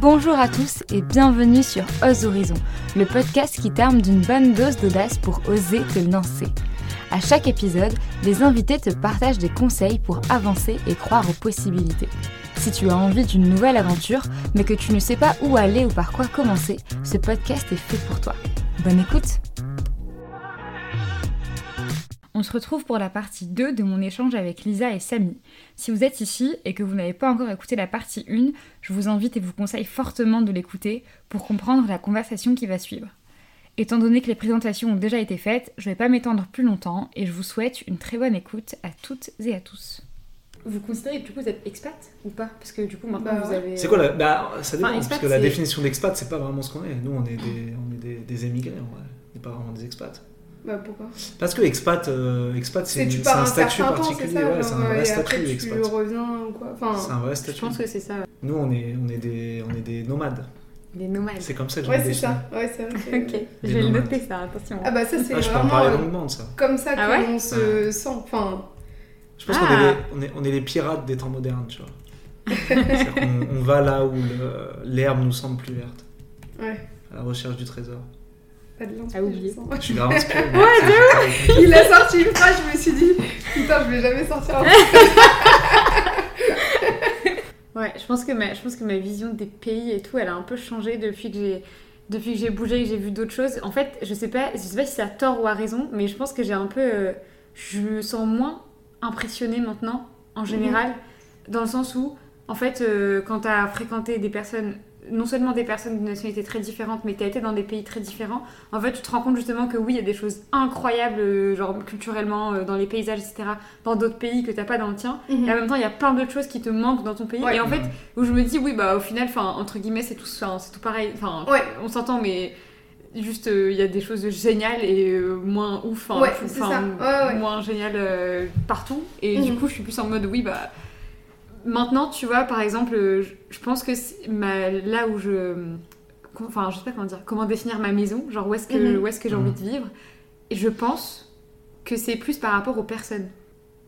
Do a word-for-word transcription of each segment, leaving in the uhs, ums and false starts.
Bonjour à tous et bienvenue sur Ose Horizons, le podcast qui t'arme d'une bonne dose d'audace pour oser te lancer. À chaque épisode, les invités te partagent des conseils pour avancer et croire aux possibilités. Si tu as envie d'une nouvelle aventure, mais que tu ne sais pas où aller ou par quoi commencer, ce podcast est fait pour toi. Bonne écoute! On se retrouve pour la partie deux de mon échange avec Lisa et Sammy. Si vous êtes ici et que vous n'avez pas encore écouté la partie un, je vous invite et vous conseille fortement de l'écouter pour comprendre la conversation qui va suivre. Étant donné que les présentations ont déjà été faites, je ne vais pas m'étendre plus longtemps et je vous souhaite une très bonne écoute à toutes et à tous. Vous considérez que du coup vous êtes expat ou pas? Parce que du coup maintenant bah, vous avez... C'est quoi la... Bah, ça dépend, enfin, expat, parce que c'est... la définition d'expat c'est pas vraiment ce qu'on est. Nous on est des, on est des, des émigrés, en vrai. On n'est pas vraiment des expats. Bah pourquoi? Parce que expat, euh, expat c'est, une, c'est un statut particulier, temps, c'est, ça, ouais, genre, c'est un vrai statut expat. Tu reviens ou quoi, enfin, c'est un vrai statut. Je pense que c'est ça. Nous on est, on est, des, on est des nomades. Des nomades. C'est comme ça que je ouais, c'est ça. Ouais, c'est vrai. Que... Ok, des je vais nomades. Le noter ça, attention. Ah bah ça c'est ah, je vraiment peux en parler longuement de ça. Comme ça ah ouais qu'on se ah. sent, enfin... Je pense ah. qu'on est les, on est, on est les pirates des temps modernes, tu vois. C'est-à-dire qu'on on va là où le, l'herbe nous semble plus verte. Ouais. À la recherche du trésor. Pas de ah, oublié. Je suis grave inspirée. Ouais, de ouf. Il a sorti une phrase, je me suis dit, putain, je vais jamais sortir un truc. Ouais, je pense, que ma, je pense que ma vision des pays et tout, elle a un peu changé depuis que j'ai, depuis que j'ai bougé, que j'ai vu d'autres choses. En fait, je sais pas, je sais pas si c'est à tort ou à raison, mais je pense que j'ai un peu... Euh, je me sens moins impressionnée maintenant, en général, mmh. dans le sens où, en fait, euh, quand t'as fréquenté des personnes... non seulement des personnes de nationalités très différentes, mais tu as été dans des pays très différents, en fait, tu te rends compte justement que oui, il y a des choses incroyables, genre culturellement, dans les paysages, et cetera, dans d'autres pays que tu n'as pas dans le tien. Mm-hmm. Et en même temps, il y a plein d'autres choses qui te manquent dans ton pays. Ouais. Et en fait, où je me dis, oui, bah au final, entre guillemets, c'est tout, c'est tout pareil. Enfin, ouais. On s'entend, mais juste, il euh, y a des choses géniales et euh, moins ouf, ouais, c'est ça. Ouais, ouais. moins géniales euh, partout. Et mm-hmm. du coup, je suis plus en mode, oui, bah... Maintenant, tu vois, par exemple, je pense que ma, là où je... Enfin, je sais pas comment dire. Comment définir ma maison, genre où est-ce que, mmh. où est-ce que j'ai mmh. envie de vivre. Et je pense que c'est plus par rapport aux personnes.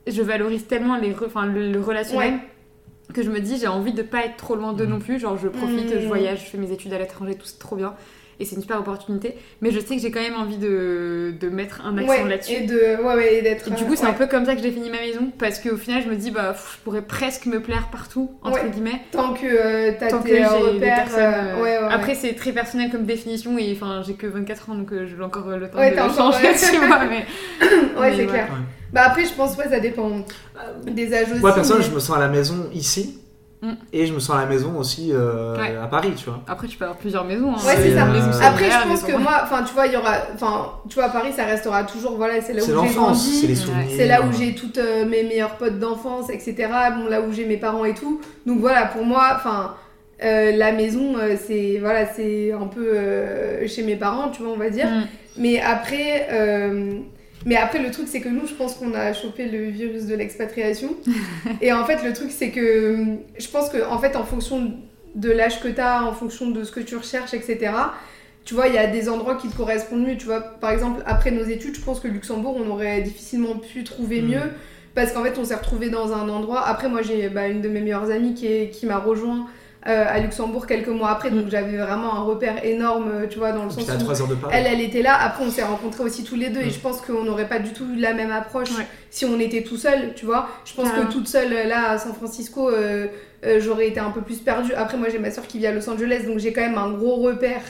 Je valorise tellement les re, le, le relationnel ouais. que je me dis, j'ai envie de pas être trop loin d'eux non plus. Genre, je profite, mmh. je voyage, je fais mes études à l'étranger, tout c'est trop bien. Et c'est une super opportunité. Mais je sais que j'ai quand même envie de, de mettre un accent ouais, là-dessus. Et, de, ouais, ouais, et, d'être, et du coup, c'est ouais. un peu comme ça que j'ai fini ma maison. Parce qu'au final, je me dis, bah, pff, je pourrais presque me plaire partout, entre ouais. guillemets. Tant que euh, t'as Tant tes que repères. J'ai des personnes, euh... ouais, ouais, ouais. Après, c'est très personnel comme définition. Et enfin, j'ai que vingt-quatre ans, donc euh, j'ai encore le temps ouais, de changer encore, ouais. tu vois, mais... ouais, mais, c'est ouais. clair. Ouais. Bah, après, je pense que ouais, ça dépend des âges aussi. Moi, personne, mais... je me sens à la maison ici. Et je me sens à la maison aussi euh, ouais. à Paris, tu vois. Après, tu peux avoir plusieurs maisons. Hein. Ouais, c'est, c'est ça. Euh... Après, je pense que moi, enfin, tu vois, il y aura, enfin, tu vois, à Paris, ça restera toujours, voilà, c'est là où c'est j'ai grandi, c'est les souvenirs, c'est là où ouais. j'ai toutes euh, mes meilleures potes d'enfance, et cetera. Bon, là où j'ai mes parents et tout. Donc voilà, pour moi, enfin, euh, la maison, euh, c'est, voilà, c'est un peu euh, chez mes parents, tu vois, on va dire. Mm. Mais après. Euh, Mais après, le truc, c'est que nous, je pense qu'on a chopé le virus de l'expatriation. Et en fait, le truc, c'est que je pense qu'en en fait, en fonction de l'âge que t'as, en fonction de ce que tu recherches, et cetera, tu vois, il y a des endroits qui te correspondent mieux. Tu vois, par exemple, après nos études, je pense que Luxembourg, on aurait difficilement pu trouver mmh. mieux. Parce qu'en fait, on s'est retrouvés dans un endroit. Après, moi, j'ai bah, une de mes meilleures amies qui, est, qui m'a rejoint euh, à Luxembourg quelques mois après. Donc, j'avais vraiment un repère énorme, tu vois, dans le sens où elle, elle était là. Après, on s'est rencontrés aussi tous les deux. Mmh. Et je pense qu'on n'aurait pas du tout eu la même approche ouais. si on était tout seul, tu vois. Je pense ah. que toute seule, là, à San Francisco, euh, euh, j'aurais été un peu plus perdue. Après, moi, j'ai ma soeur qui vit à Los Angeles. Donc, j'ai quand même un gros repère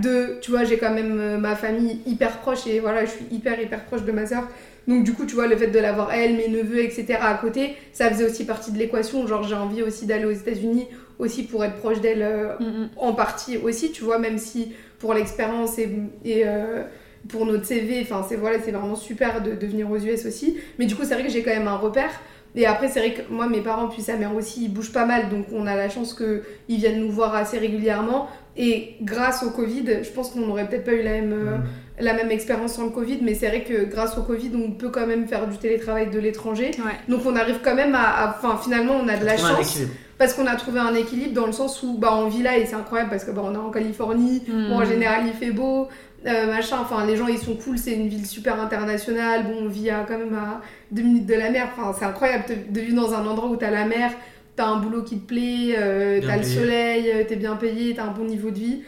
de... Tu vois, j'ai quand même euh, ma famille hyper proche. Et voilà, je suis hyper, hyper proche de ma soeur. Donc du coup, tu vois, le fait de l'avoir elle, mes neveux, et cetera à côté, ça faisait aussi partie de l'équation. Genre, j'ai envie aussi d'aller aux États-Unis aussi pour être proche d'elle euh, mm-hmm. en partie aussi, tu vois, même si pour l'expérience et, et euh, pour notre C V, enfin, c'est, voilà, c'est vraiment super de, de venir aux U S aussi. Mais du coup, c'est vrai que j'ai quand même un repère. Et après, c'est vrai que moi, mes parents, puis sa mère aussi, ils bougent pas mal. Donc on a la chance qu'ils viennent nous voir assez régulièrement. Et grâce au Covid, je pense qu'on n'aurait peut-être pas eu la même... Euh, la même expérience sans le Covid, mais c'est vrai que grâce au Covid, on peut quand même faire du télétravail de l'étranger. Ouais. Donc on arrive quand même à... Enfin, finalement, on a de la chance parce qu'on a trouvé un équilibre dans le sens où bah, on vit là et c'est incroyable parce qu'on bah, est en Californie, mmh. bon, en général, il fait beau, euh, machin. Enfin, les gens, ils sont cool, c'est une ville super internationale. Bon, on vit à, quand même à deux minutes de la mer. Enfin, c'est incroyable de, de vivre dans un endroit où t'as la mer, t'as un boulot qui te plaît, euh, t'as payé. Le soleil, t'es bien payé, t'as un bon niveau de vie.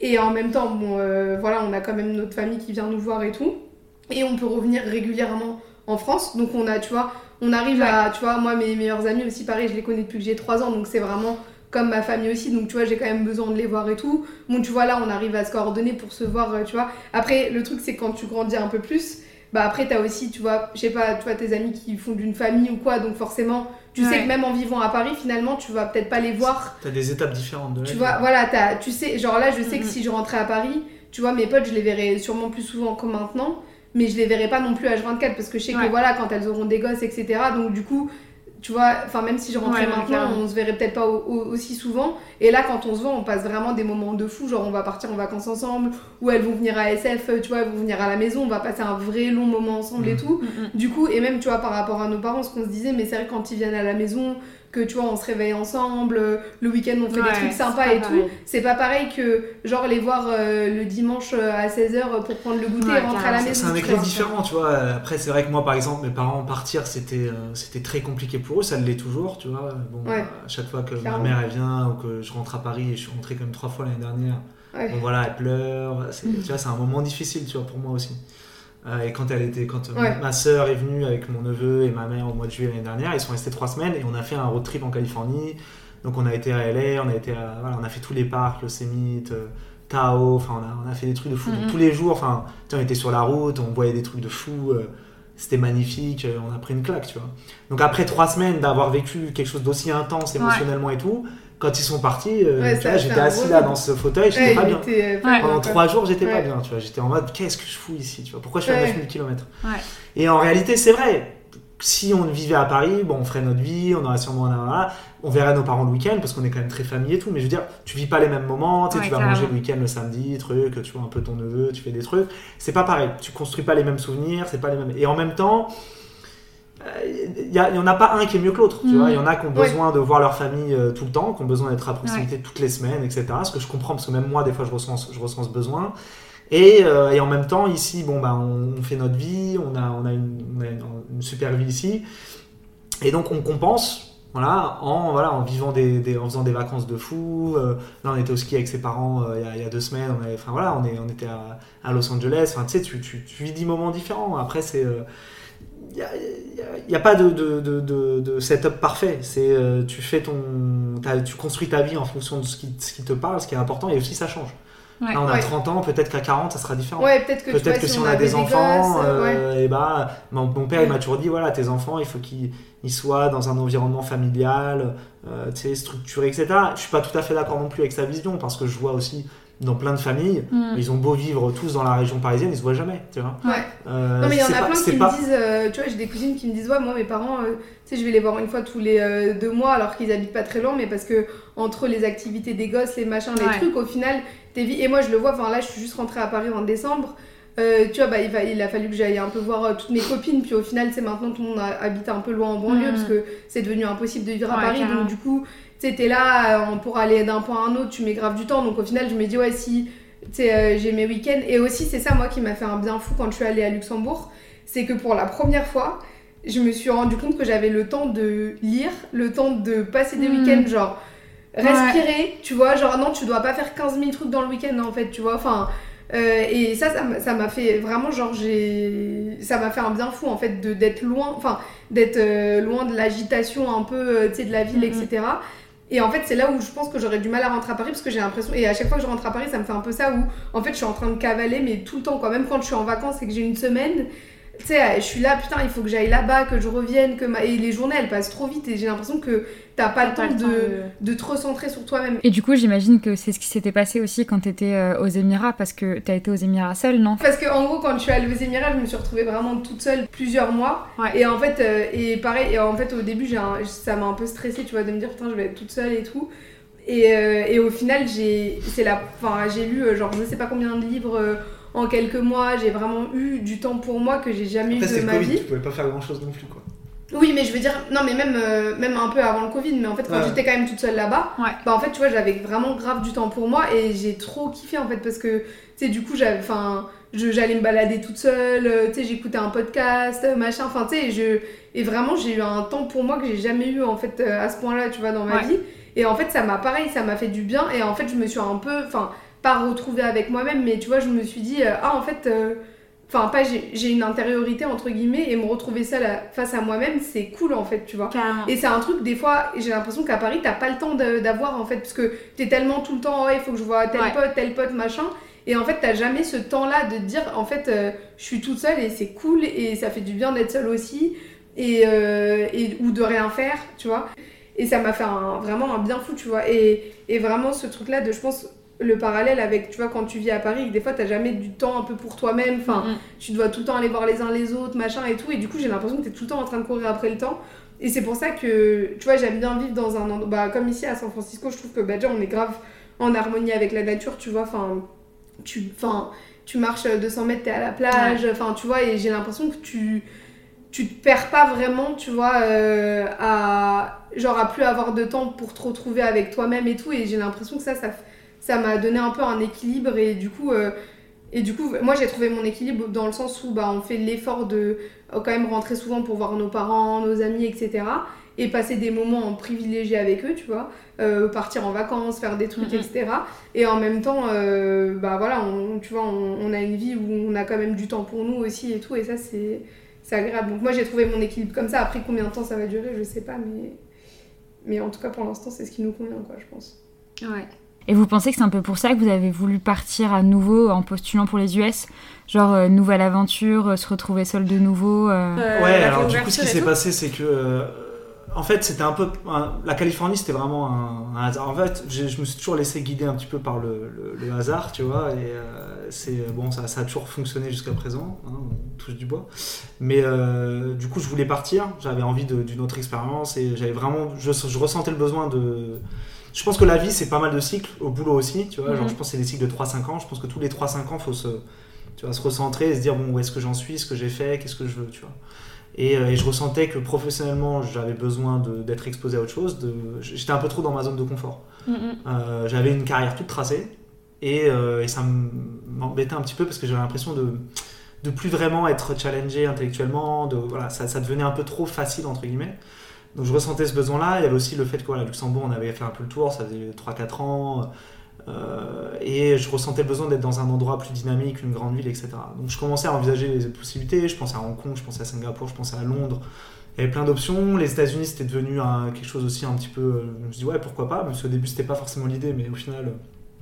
Et en même temps, bon, euh, voilà, on a quand même notre famille qui vient nous voir et tout. Et on peut revenir régulièrement en France. Donc on a, tu vois, on arrive ouais. à, tu vois, moi mes meilleurs amis aussi, pareil, je les connais depuis que j'ai trois ans. Donc c'est vraiment comme ma famille aussi. Donc tu vois, j'ai quand même besoin de les voir et tout. Bon, tu vois, là, on arrive à se coordonner pour se voir, tu vois. Après, le truc, c'est que quand tu grandis un peu plus, bah après, t'as aussi, tu vois, je sais pas, tu vois, tes amis qui font d'une famille ou quoi. Donc forcément... Tu ouais. sais que même en vivant à Paris, finalement, tu vas peut-être pas les voir. T'as des étapes différentes de la vie. Tu vois, voilà, t'as, tu sais, genre là, je sais mm-hmm. que si je rentrais à Paris, tu vois, mes potes, je les verrais sûrement plus souvent que maintenant, mais je les verrais pas non plus à H vingt-quatre parce que je sais ouais. que voilà, quand elles auront des gosses, et cetera. Donc du coup, tu vois, enfin même si je rentrais ouais, maintenant, on se verrait peut-être pas au, au, aussi souvent. Et là, quand on se voit, on passe vraiment des moments de fou. Genre, on va partir en vacances ensemble, ou elles vont venir à S F, tu vois, elles vont venir à la maison, on va passer un vrai long moment ensemble mmh. et tout. Mmh. Du coup, et même, tu vois, par rapport à nos parents, ce qu'on se disait, mais c'est vrai quand ils viennent à la maison, que tu vois, on se réveille ensemble, le week-end, on fait ouais, des trucs sympas et pareil. Tout. C'est pas pareil que, genre, les voir euh, le dimanche à seize heures pour prendre le goûter ouais, et rentrer à la maison. C'est, c'est un éclat différent, tu vois. Après, c'est vrai que moi, par exemple, mes parents partir, c'était, euh, c'était très compliqué pour eux, ça l'est toujours, tu vois. Bon, ouais. à chaque fois que clairement. Ma mère, elle vient ou que je rentre à Paris, et je suis rentrée comme trois fois l'année dernière, ouais. bon, voilà, elle pleure. C'est, mmh. tu vois, c'est un moment difficile, tu vois, pour moi aussi. Et quand elle était, quand ouais. ma sœur est venue avec mon neveu et ma mère au mois de juillet l'année dernière, ils sont restés trois semaines et on a fait un road trip en Californie. Donc on a été à L A, on a été, à, voilà, on a fait tous les parcs, Yosemite, Tahoe. Enfin, on a, on a fait des trucs de fou mm-hmm. tous les jours. Enfin, on était sur la route, on voyait des trucs de fou. Euh, c'était magnifique. Euh, on a pris une claque, tu vois. Donc après trois semaines d'avoir vécu quelque chose d'aussi intense émotionnellement ouais. et tout. Quand ils sont partis, euh, ouais, tu vois, j'étais assis là dans ce fauteuil, j'étais ouais, pas bien. Était... Ouais, pendant trois jours, j'étais ouais. pas bien. Tu vois, j'étais en mode, qu'est-ce que je fous ici, tu vois, pourquoi je fais ouais. neuf mille kilomètres ouais. Et en réalité, c'est vrai. Si on vivait à Paris, bon, on ferait notre vie, on aurait sûrement, un... on verrait nos parents le week-end parce qu'on est quand même très famille et tout. Mais je veux dire, tu vis pas les mêmes moments. Tu sais, ouais, tu vas manger le week-end le samedi, truc, tu vois un peu ton neveu, tu fais des trucs. C'est pas pareil. Tu construis pas les mêmes souvenirs, c'est pas les mêmes. Et en même temps. Il n'y en a pas un qui est mieux que l'autre. Il mmh. y en a qui ont besoin ouais. de voir leur famille euh, tout le temps, qui ont besoin d'être à proximité ouais. toutes les semaines, et cetera. Ce que je comprends, parce que même moi, des fois, je ressens, je ressens ce besoin. Et, euh, et en même temps, ici, bon, bah, on, on fait notre vie, on a, on a, une, on a une, une super vie ici. Et donc, on compense voilà, en, voilà, en, vivant des, des, en faisant des vacances de fou. Euh, là, on était au ski avec ses parents euh, il y a, il y a deux semaines. On, avait, voilà, on, est, on était à, à Los Angeles. Tu sais, tu, tu, tu vis dix moments différents. Après, c'est... Euh, Il n'y a, a, a pas de, de, de, de, de setup parfait. C'est, euh, tu, fais ton, tu construis ta vie en fonction de ce qui, ce qui te parle, ce qui est important, et aussi ça change. Ouais, là, on a ouais. trente ans, peut-être qu'à quarante, ça sera différent. Ouais, peut-être que, peut-être vois, que si on, on a des, des enfants, gosses, euh, ouais. et bah, mon, mon père ouais. il m'a toujours dit voilà, tes enfants, il faut qu'ils ils soient dans un environnement familial, euh, structuré, et cetera. Je ne suis pas tout à fait d'accord non plus avec sa vision, parce que je vois aussi. Dans plein de familles, mm. ils ont beau vivre tous dans la région parisienne, ils se voient jamais, tu vois. Ouais. Euh, non mais il y en a pas, plein qui pas... me disent, euh, tu vois, j'ai des cousines qui me disent ouais, moi mes parents, euh, tu sais, je vais les voir une fois tous les euh, deux mois alors qu'ils habitent pas très loin, mais parce que entre les activités des gosses, les machins, les ouais. trucs, au final, t'es vie. Et moi je le vois, enfin là je suis juste rentrée à Paris en décembre, euh, tu vois, bah il, va, il a fallu que j'aille un peu voir euh, toutes mes copines, puis au final c'est maintenant tout le monde habite un peu loin en banlieue mm. parce que c'est devenu impossible de vivre ouais, à Paris, carrément. Donc du coup. T'es là pour aller d'un point à un autre, tu mets grave du temps, donc au final je me dis ouais si euh, j'ai mes week-ends. Et aussi c'est ça moi qui m'a fait un bien fou quand je suis allée à Luxembourg, c'est que pour la première fois je me suis rendu compte que j'avais le temps de lire, le temps de passer des mmh. week-ends, genre respirer, ouais. tu vois, genre non tu dois pas faire quinze mille trucs dans le week-end en fait, tu vois, enfin euh, et ça, ça ça m'a fait vraiment genre j'ai ça m'a fait un bien fou en fait de, d'être loin, enfin d'être euh, loin de l'agitation un peu, tu sais, de la ville mmh. etc. Et en fait, c'est là où je pense que j'aurais du mal à rentrer à Paris parce que j'ai l'impression... Et à chaque fois que je rentre à Paris, ça me fait un peu ça où, en fait, je suis en train de cavaler, mais tout le temps, quoi. Même quand je suis en vacances et que j'ai une semaine, tu sais, je suis là, putain, il faut que j'aille là-bas, que je revienne, que... Ma... Et les journées, elles passent trop vite et j'ai l'impression que t'as pas le temps, le temps de... De... de te recentrer sur toi-même. Et du coup, j'imagine que c'est ce qui s'était passé aussi quand t'étais aux Émirats, parce que t'as été aux Émirats seule, non ? Parce qu'en gros, quand je suis allée aux Émirats, je me suis retrouvée vraiment toute seule plusieurs mois. Ouais. Et en fait, euh, et pareil, et en fait, au début, j'ai un... ça m'a un peu stressée, tu vois, de me dire, putain, je vais être toute seule et tout. Et, euh, et au final, j'ai... C'est la... enfin, j'ai lu, genre, je sais pas combien de livres... Euh... En quelques mois, j'ai vraiment eu du temps pour moi que j'ai jamais après, eu de ma COVID, vie. Tu pouvais pas faire grand chose non plus, quoi. Oui, mais je veux dire, non, mais même, euh, même un peu avant le Covid, mais en fait, quand ouais. j'étais quand même toute seule là-bas, ouais. bah en fait, tu vois, j'avais vraiment grave du temps pour moi et j'ai trop kiffé en fait parce que, tu sais, du coup, j'avais, enfin, je, j'allais me balader toute seule, euh, tu sais, j'écoutais un podcast, machin, enfin tu sais, et, je, et vraiment j'ai eu un temps pour moi que j'ai jamais eu en fait euh, à ce point-là, tu vois, dans ma ouais. vie. Et en fait ça m'a pareil, ça m'a fait du bien, et en fait je me suis un peu, enfin pas retrouvée avec moi-même, mais tu vois, je me suis dit, euh, ah en fait, enfin euh, pas, j'ai, j'ai une intériorité entre guillemets, et me retrouver seule à, face à moi-même, c'est cool en fait, tu vois. Carrément. Et c'est un truc, des fois, j'ai l'impression qu'à Paris t'as pas le temps de, d'avoir en fait, parce que t'es tellement tout le temps, ouais, il faut que je voie tel ouais. pote, tel pote, machin. Et en fait, t'as jamais ce temps-là de te dire, en fait, euh, je suis toute seule et c'est cool et ça fait du bien d'être seule aussi, et, euh, et, ou de rien faire, tu vois. Et ça m'a fait un, vraiment un bien fou, tu vois. Et, et vraiment ce truc-là de, je pense, le parallèle avec, tu vois, quand tu vis à Paris, que des fois, t'as jamais du temps un peu pour toi-même, enfin, mm-hmm. tu dois tout le temps aller voir les uns les autres, machin et tout. Et du coup, j'ai l'impression que t'es tout le temps en train de courir après le temps. Et c'est pour ça que, tu vois, j'aime bien vivre dans un endroit, bah, comme ici à San Francisco, je trouve que, bah, déjà, on est grave en harmonie avec la nature, tu vois, enfin... Tu, tu marches deux cents mètres, t'es à la plage, ouais. tu vois, et j'ai l'impression que tu, tu te perds pas vraiment, tu vois, euh, à, genre à plus avoir de temps pour te retrouver avec toi-même et tout, et j'ai l'impression que ça, ça, ça m'a donné un peu un équilibre, et du coup, euh, et du coup moi j'ai trouvé mon équilibre dans le sens où bah, on fait l'effort de quand même rentrer souvent pour voir nos parents, nos amis, et cetera, et passer des moments privilégiés avec eux, tu vois, euh, partir en vacances, faire des trucs, mmh. et cetera. Et en même temps, euh, bah voilà, on, tu vois, on, on a une vie où on a quand même du temps pour nous aussi et tout, et ça, c'est, c'est agréable. Donc moi, j'ai trouvé mon équilibre comme ça. Après, combien de temps ça va durer, je sais pas, mais, mais en tout cas, pour l'instant, c'est ce qui nous convient, quoi, je pense. Ouais. Et vous pensez que c'est un peu pour ça que vous avez voulu partir à nouveau en postulant pour les U S ? Genre euh, nouvelle aventure, euh, se retrouver seul de nouveau euh... Euh, Ouais, alors du coup, ce qui s'est passé, c'est que... Euh... En fait, c'était un peu... La Californie, c'était vraiment un, un hasard. En fait, je, je me suis toujours laissé guider un petit peu par le, le, le hasard, tu vois. Et euh, c'est... Bon, ça, ça a toujours fonctionné jusqu'à présent. Hein, on touche du bois. Mais euh, du coup, je voulais partir. J'avais envie de, d'une autre expérience. Et j'avais vraiment... Je, je ressentais le besoin de... Je pense que la vie, c'est pas mal de cycles. Au boulot aussi, tu vois. Mm-hmm. Genre, je pense que c'est des cycles de trois à cinq ans. Je pense que tous les trois à cinq ans, il faut se, tu vois, se recentrer et se dire, bon, où est-ce que j'en suis, ce que j'ai fait, qu'est-ce que je veux, tu vois. Et, et je ressentais que professionnellement, j'avais besoin de, d'être exposé à autre chose. De, j'étais un peu trop dans ma zone de confort. Mm-hmm. Euh, j'avais une carrière toute tracée et, euh, et ça m'embêtait un petit peu parce que j'avais l'impression de de plus vraiment être challengé intellectuellement. De, voilà, ça, ça devenait un peu trop facile, entre guillemets. Donc je ressentais ce besoin-là. Il y avait aussi le fait que voilà, Luxembourg, on avait fait un peu le tour, ça faisait trois à quatre ans. Euh, et je ressentais le besoin d'être dans un endroit plus dynamique, une grande ville, et cetera. Donc je commençais à envisager les possibilités, je pensais à Hong Kong, je pensais à Singapour, je pensais à Londres, il y avait plein d'options, les États-Unis c'était devenu un, quelque chose aussi un petit peu, je me suis dit ouais pourquoi pas, parce qu'au début c'était pas forcément l'idée, mais au final,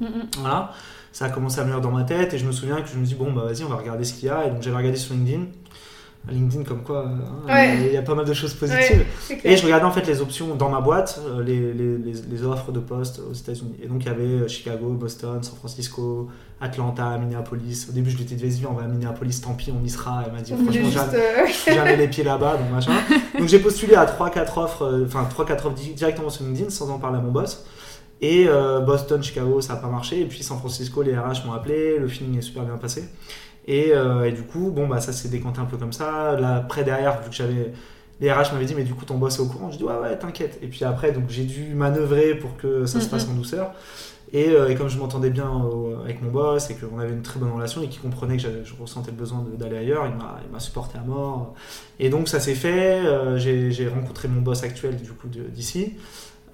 mm-hmm. voilà, ça a commencé à venir dans ma tête, et je me souviens que je me suis dit bon bah vas-y on va regarder ce qu'il y a, et donc j'avais regardé sur LinkedIn, LinkedIn comme quoi hein, ouais. il y a pas mal de choses positives ouais, et je regardais en fait les options dans ma boîte, les, les, les, les offres de postes aux États-Unis, et donc il y avait Chicago, Boston, San Francisco, Atlanta, Minneapolis. Au début je l'étais vas-y on va à Minneapolis, tant pis on y sera, elle m'a dit franchement jamais, euh... jamais les pieds là-bas donc machin, donc j'ai postulé à trois à quatre offres, enfin trois à quatre offres directement sur LinkedIn sans en parler à mon boss. Et euh, Boston, Chicago ça a pas marché, et puis San Francisco les R H m'ont appelé, le feeling est super bien passé. Et, euh, et du coup, bon, bah, ça s'est décanté un peu comme ça. Là, après, derrière, vu que j'avais. Les R H m'avaient dit, mais du coup, ton boss est au courant. Je dis, ouais, ouais, t'inquiète. Et puis après, donc, j'ai dû manœuvrer pour que ça mm-hmm. se passe en douceur. Et, euh, et comme je m'entendais bien euh, avec mon boss et qu'on avait une très bonne relation et qu'il comprenait que je ressentais le besoin de, d'aller ailleurs, il m'a, il m'a supporté à mort. Et donc, ça s'est fait. Euh, j'ai, j'ai rencontré mon boss actuel, du coup, de, d'ici.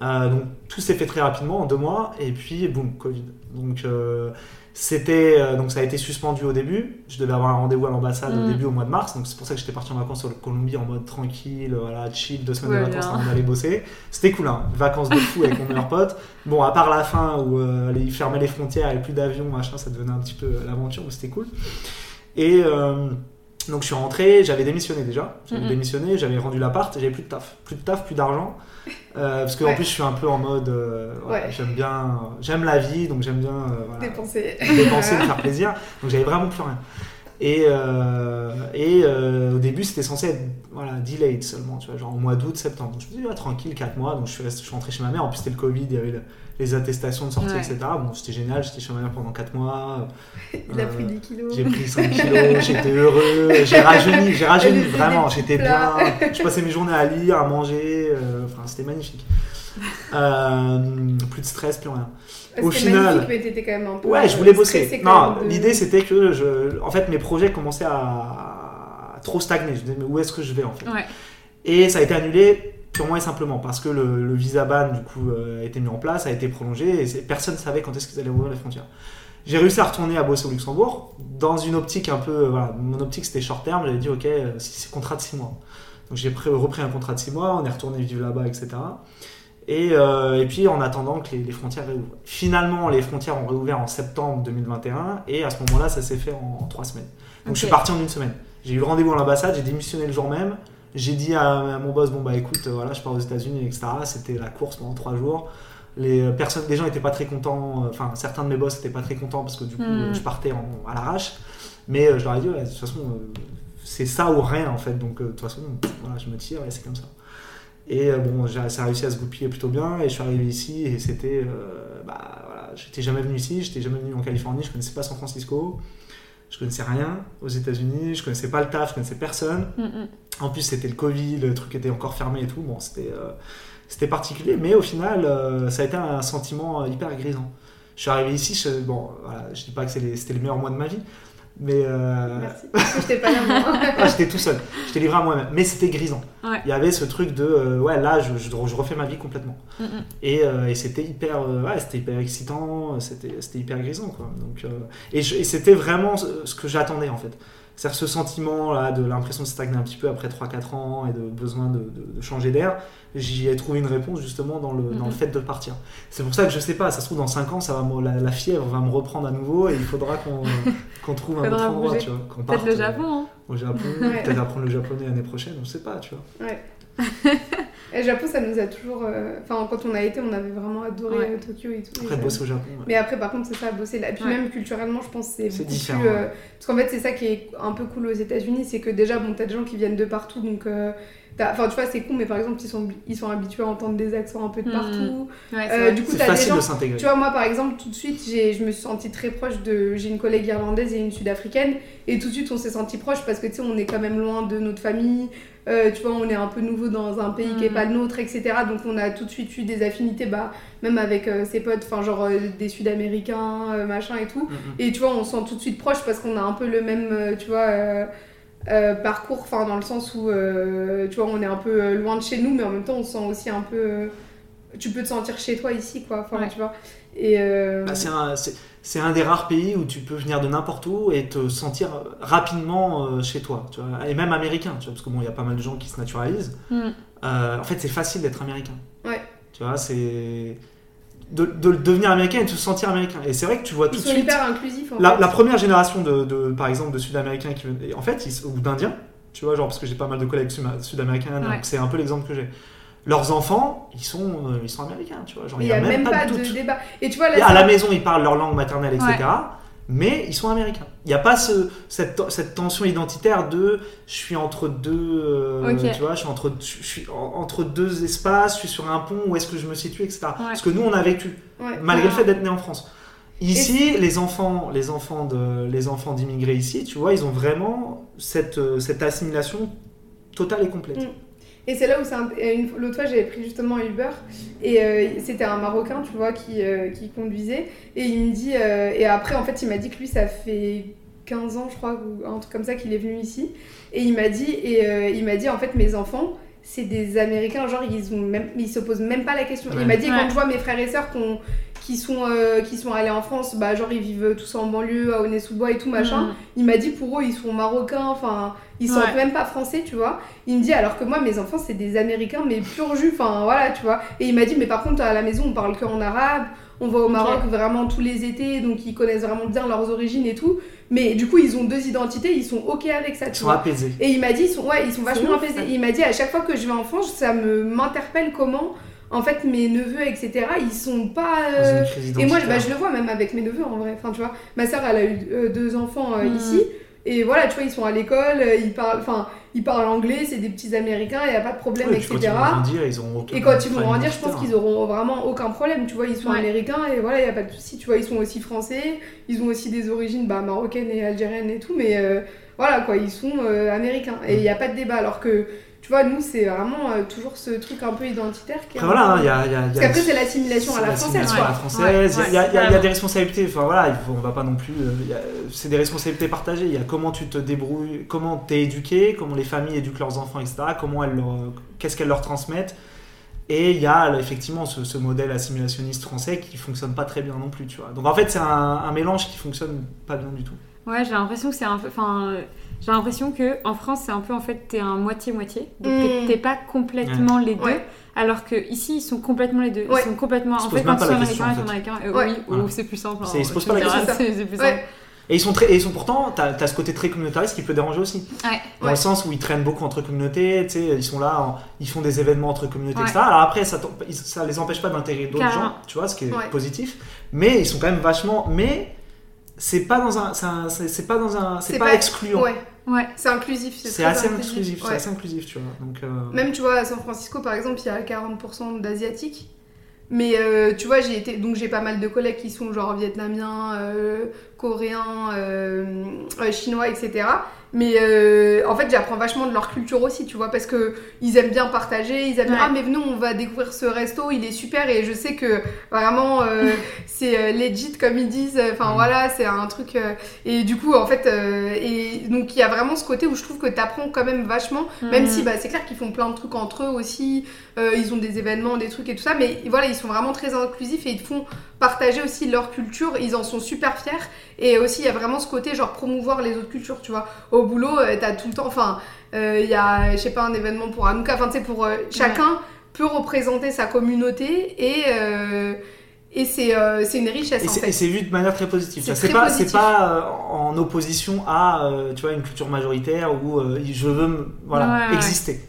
Euh, donc, tout s'est fait très rapidement, en deux mois. Et puis, boum, Covid. Donc. Euh, C'était, euh, donc ça a été suspendu au début, je devais avoir un rendez-vous à l'ambassade mmh. au début au mois de mars, donc c'est pour ça que j'étais parti en vacances sur le Colombie en mode tranquille, voilà, chill, deux semaines voilà. de vacances avant d'aller bosser. C'était cool, hein, vacances de fou avec mon meilleur pote. Bon, à part la fin où euh, ils fermaient les frontières et plus d'avions, machin, ça devenait un petit peu l'aventure, mais c'était cool. Et euh, donc je suis rentré, j'avais démissionné déjà, j'avais mmh. démissionné, j'avais rendu l'appart, et j'avais plus de taf, plus de taf, plus d'argent. Euh, parce que ouais. en plus je suis un peu en mode euh, ouais, ouais. j'aime bien euh, j'aime la vie donc j'aime bien euh, voilà, dépenser dépenser me faire plaisir, donc j'avais vraiment plus rien, et euh, et euh, au début c'était censé être voilà delayed seulement, tu vois, genre au mois d'août septembre, donc je me suis dit ah, tranquille quatre mois, donc je suis resté, je suis rentré chez ma mère, en plus c'était le Covid, il y avait le, les attestations de sortie ouais. etc. Bon c'était génial, j'étais chez ma mère pendant quatre mois, euh, il a pris dix kilos, j'ai pris cinq kilos, j'étais heureux, j'ai rajeuni j'ai rajeuni vraiment, j'étais bien, je passais mes journées à lire, à manger, euh, enfin c'était magnifique. Euh, plus de stress, plus rien. C'était au final, mais t'étais quand même un peu. Ouais, je voulais bosser. Non, de... l'idée c'était que je, en fait, mes projets commençaient à, à trop stagner. Je me disais, mais où est-ce que je vais en fait, ouais. Et ça a été annulé purement et simplement parce que le, le visa ban du coup euh, a été mis en place, a été prolongé, et c'est, personne ne savait quand est-ce qu'ils allaient ouvrir les frontières. J'ai réussi à retourner à bosser au Luxembourg dans une optique un peu. Voilà, mon optique c'était short terme. J'avais dit ok, c'est contrat de six mois. Donc j'ai pré- repris un contrat de six mois, on est retourné vivre là-bas, et cetera. Et, euh, et puis en attendant que les, les frontières réouvrent. Finalement, les frontières ont réouvert en septembre deux mille vingt et un et à ce moment-là, ça s'est fait en, en trois semaines. Donc okay. Je suis parti en une semaine. J'ai eu rendez-vous à l'ambassade, j'ai démissionné le jour même. J'ai dit à, à mon boss, bon bah écoute, euh, voilà, je pars aux États-Unis, et cetera. C'était la course pendant trois jours. Les personnes, les gens n'étaient pas très contents. Enfin, euh, certains de mes boss n'étaient pas très contents parce que du coup, mmh. je partais en, à l'arrache. Mais euh, je leur ai dit, ouais, de toute façon, euh, c'est ça ou rien en fait. Donc euh, de toute façon, voilà, je me tire et c'est comme ça. Et bon, ça a réussi à se goupiller plutôt bien. Et je suis arrivé ici et c'était... Euh, bah voilà, j'étais jamais venu ici, j'étais jamais venu en Californie, je connaissais pas San Francisco, je connaissais rien aux États-Unis, je connaissais pas le taf, je connaissais personne. Mm-hmm. En plus, c'était le Covid, le truc était encore fermé et tout. Bon, c'était, euh, c'était particulier, mais au final, euh, ça a été un sentiment hyper grisant. Je suis arrivé ici, je, bon, voilà, je dis pas que c'est les, c'était le meilleur mois de ma vie, mais euh... Merci. Parce que j'étais pas là moi. Ah, j'étais tout seul, j'étais livré à moi-même, mais c'était grisant. Ouais. Il y avait ce truc de euh, ouais là je, je, je refais ma vie complètement. Mm-hmm. et, euh, et c'était hyper euh, ouais c'était hyper excitant, c'était c'était hyper grisant quoi. Donc euh, et, je, et c'était vraiment ce que j'attendais en fait, c'est-à-dire ce sentiment là de l'impression de stagner un petit peu après trois quatre ans et de besoin de, de, de changer d'air. J'y ai trouvé une réponse justement dans le mm-hmm. dans le fait de partir. C'est pour ça que je sais pas, ça se trouve dans cinq ans ça va la, la fièvre va me reprendre à nouveau et il faudra qu'on qu'on trouve un autre endroit, tu vois, qu'on parte peut-être le Japon hein. Au Japon, ouais. Peut-être apprendre le japonais l'année prochaine, on ne sait pas, tu vois. Ouais. Et le Japon, ça nous a toujours... Enfin, euh, quand on a été, on avait vraiment adoré ouais. Tokyo et tout. Après, et bosser au Japon. Ouais. Mais après, par contre, c'est ça, bosser là. Puis ouais. même culturellement, je pense que c'est, c'est beaucoup différent, plus... Euh, ouais. Parce qu'en fait, c'est ça qui est un peu cool aux États-Unis, c'est que déjà, bon, t'as des gens qui viennent de partout, donc... Euh, Enfin, tu vois, c'est con, mais par exemple, ils sont, ils sont habitués à entendre des accents un peu de partout. Mmh. Ouais, euh, du coup, c'est facile gens, de s'intégrer. Tu vois, moi, par exemple, tout de suite, j'ai, je me suis sentie très proche de... J'ai une collègue irlandaise et une sud-africaine. Et tout de suite, on s'est sentis proches parce que, tu sais, on est quand même loin de notre famille. Euh, tu vois, on est un peu nouveau dans un pays mmh. qui n'est pas le nôtre, et cetera. Donc, on a tout de suite eu des affinités, bah, même avec euh, ses potes, enfin, genre euh, des Sud-Américains, euh, machin et tout. Mmh. Et tu vois, on se sent tout de suite proche parce qu'on a un peu le même, euh, tu vois... Euh, Euh, parcours, enfin dans le sens où euh, tu vois on est un peu loin de chez nous mais en même temps on se sent aussi un peu euh, tu peux te sentir chez toi ici quoi, enfin ouais. Tu vois et euh... bah, c'est, un, c'est, c'est un des rares pays où tu peux venir de n'importe où et te sentir rapidement euh, chez toi, tu vois, et même américain, tu vois, parce que bon il y a pas mal de gens qui se naturalisent mm. euh, en fait c'est facile d'être américain, ouais. Tu vois c'est De, de devenir américain et de se sentir américain. Et c'est vrai que tu vois tout de suite... Ils sont hyper inclusifs, en fait. La, la première génération, de, de, par exemple, de Sud-Américains, qui, en fait, ils, ou d'Indiens, tu vois, genre, parce que j'ai pas mal de collègues Sud-Américains, ouais. Donc c'est un peu l'exemple que j'ai. Leurs enfants, ils sont, euh, ils sont Américains, tu vois. Genre, il n'y a, a même, même pas, pas de, de débat. Et tu vois, là, et à la maison, ils parlent leur langue maternelle, et cetera. Ouais. Mais ils sont Américains. Il n'y a pas ce, cette, cette tension identitaire de je suis entre deux, euh, okay. Tu vois, je suis entre, je suis entre deux espaces, je suis sur un pont, où est-ce que je me situe, et cetera. Ouais. Parce que nous, on a vécu, ouais. Malgré ouais. Le fait d'être né en France. Ici, les enfants, les enfants de, les enfants d'immigrés ici, tu vois, ils ont vraiment cette, cette assimilation totale et complète. Mm. Et c'est là où c'est un, une, l'autre fois j'avais pris justement Uber et euh, c'était un Marocain tu vois qui, euh, qui conduisait et il me dit euh, et après en fait il m'a dit que lui ça fait quinze ans je crois ou un truc comme ça qu'il est venu ici et il m'a dit et euh, il m'a dit en fait mes enfants c'est des Américains genre ils ont même ils se posent même pas la question. Ouais. Il m'a dit ouais. Quand je vois mes frères et sœurs qu'on qui sont, euh, qui sont allés en France, bah, genre ils vivent tous en banlieue, à Aulnay-sous-Bois et tout machin. Mmh. Il m'a dit pour eux ils sont marocains, enfin ils sont ouais. Même pas français, tu vois. Il me dit alors que moi mes enfants c'est des Américains mais pur jus, enfin voilà tu vois. Et il m'a dit mais par contre à la maison on parle que en arabe, on va au Maroc okay. Vraiment tous les étés donc ils connaissent vraiment bien leurs origines et tout. Mais du coup ils ont deux identités, ils sont ok avec ça. Ils sont apaisés. Et il m'a dit ils sont ouais ils sont vachement apaisés. Et il m'a dit à chaque fois que je vais en France ça me m'interpelle comment. En fait, mes neveux, et cetera, ils sont pas... Euh... Et moi, bah, je le vois même avec mes neveux, en vrai. Enfin, tu vois, ma sœur, elle a eu euh, deux enfants euh, mmh. ici. Et voilà, tu vois, ils sont à l'école, euh, ils parlent... Enfin, ils parlent anglais, c'est des petits Américains, il n'y a pas de problème, oui, et puis et cetera. Quand ils vont grandir, ils auront aucun... Et quand ils vont grandir, je pense qu'ils auront vraiment aucun problème. Tu vois, ils sont ouais. Américains et voilà, il n'y a pas de souci. Tu vois, ils sont aussi français, ils ont aussi des origines bah, marocaines et algériennes et tout. Mais euh, voilà, quoi, ils sont euh, Américains. Et il n'y a pas de débat, alors que... Tu vois, nous, c'est vraiment euh, toujours ce truc un peu identitaire. Qui est après, voilà, il y a, y a, parce y a, qu'après, c'est l'assimilation à la française. À la française, il ouais, ouais, y, y, y, y a des responsabilités. Enfin, voilà, faut, on va pas non plus... Euh, a, c'est des responsabilités partagées. Il y a comment tu te débrouilles, comment t'es éduqué, comment les familles éduquent leurs enfants, et cetera. Comment elles leur, qu'est-ce qu'elles leur transmettent. Et il y a effectivement ce, ce modèle assimilationniste français qui fonctionne pas très bien non plus, tu vois. Donc en fait, c'est un, un mélange qui fonctionne pas bien du tout. Ouais, j'ai l'impression que c'est un peu... Enfin, j'ai l'impression que en France, c'est un peu en fait, t'es un moitié-moitié. Donc mmh. t'es, t'es pas complètement ouais. les deux. Ouais. Alors que ici, ils sont complètement les deux. Ils ouais. sont complètement. Ils en fait, quand ils sont américains, ils sont américains. Oui, ou c'est plus simple. Hein, c'est, ils se posent pas la question. C'est, c'est, c'est plus simple. Ouais. Et ils sont très, et ils sont pourtant, t'as, t'as ce côté très communautariste qui peut déranger aussi. Ouais. Dans ouais. le sens où ils traînent beaucoup entre communautés, tu sais, ils sont là, en, ils font des événements entre communautés, ouais. et cetera. Alors après, ça, ça les empêche pas d'intégrer d'autres Carrément. gens, tu vois, ce qui est ouais. positif. Mais ils sont quand même vachement. Mais c'est pas dans un, c'est, un, c'est, c'est pas dans un, c'est, c'est pas, pas excluant. Ouais. Ouais, c'est inclusif, c'est, c'est assez inclusif, inclusif ouais. c'est assez inclusif, tu vois. Donc, euh... même tu vois à San Francisco par exemple, il y a quarante pour cent d'asiatiques. Mais euh, tu vois, j'ai été, donc j'ai pas mal de collègues qui sont genre vietnamiens, euh, coréens, euh, euh, chinois, et cetera. Mais euh, en fait, j'apprends vachement de leur culture aussi, tu vois, parce que ils aiment bien partager, ils aiment ouais. bien, ah mais venons, on va découvrir ce resto, il est super, et je sais que vraiment euh, c'est euh, legit comme ils disent, enfin voilà, c'est un truc euh, et du coup en fait euh, et donc il y a vraiment ce côté où je trouve que t'apprends quand même vachement, mmh. même si bah c'est clair qu'ils font plein de trucs entre eux aussi, euh, ils ont des événements, des trucs et tout ça, mais voilà, ils sont vraiment très inclusifs et ils te font partager aussi leur culture, ils en sont super fiers. Et aussi il y a vraiment ce côté genre promouvoir les autres cultures, tu vois. Au boulot, t'as tout le temps, enfin il euh, y a, je sais pas, un événement pour Hanouka, enfin tu sais, pour euh, chacun ouais. peut représenter sa communauté et euh, et c'est euh, c'est une richesse et en c'est, fait. Et c'est vu de manière très positive. C'est, ça, très c'est pas positif. C'est pas euh, en opposition à euh, tu vois, une culture majoritaire où euh, je veux me, voilà ouais, ouais, exister. Ouais.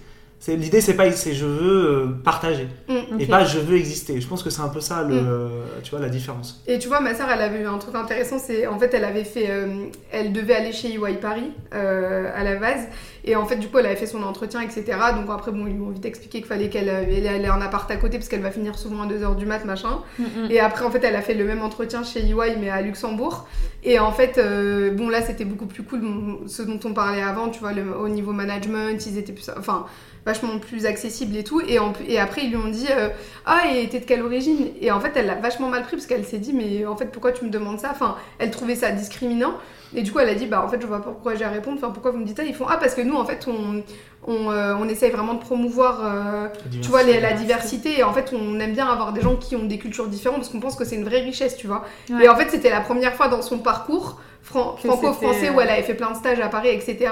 C'est, l'idée c'est pas c'est je veux partager mmh, okay. et pas je veux exister. Je pense que c'est un peu ça le mmh. tu vois, la différence. Et tu vois, ma sœur, elle avait eu un truc intéressant, c'est en fait elle avait fait euh, elle devait aller chez E Y Paris euh, à la base, et en fait du coup elle avait fait son entretien, etc. Donc après bon, ils m'ont vite expliqué qu'il fallait qu'elle allait en appart à côté parce qu'elle va finir souvent à deux heures du mat machin mmh, mmh. et après en fait elle a fait le même entretien chez E Y mais à Luxembourg, et en fait euh, bon là c'était beaucoup plus cool, bon, ce dont on parlait avant, tu vois, le, au niveau management ils étaient plus, enfin vachement plus accessible et tout, et, en, et après ils lui ont dit euh, ah et t'es de quelle origine, et en fait elle l'a vachement mal pris parce qu'elle s'est dit mais en fait pourquoi tu me demandes ça, enfin elle trouvait ça discriminant, et du coup elle a dit bah en fait je vois pas pourquoi j'ai à répondre, enfin pourquoi vous me dites ça, ils font ah parce que nous en fait on on, euh, on essaye vraiment de promouvoir euh, tu vois les, la diversité, et en fait on aime bien avoir des gens qui ont des cultures différentes parce qu'on pense que c'est une vraie richesse, tu vois ouais. et en fait c'était la première fois dans son parcours fran- franco-français où elle avait fait plein de stages à Paris, etc.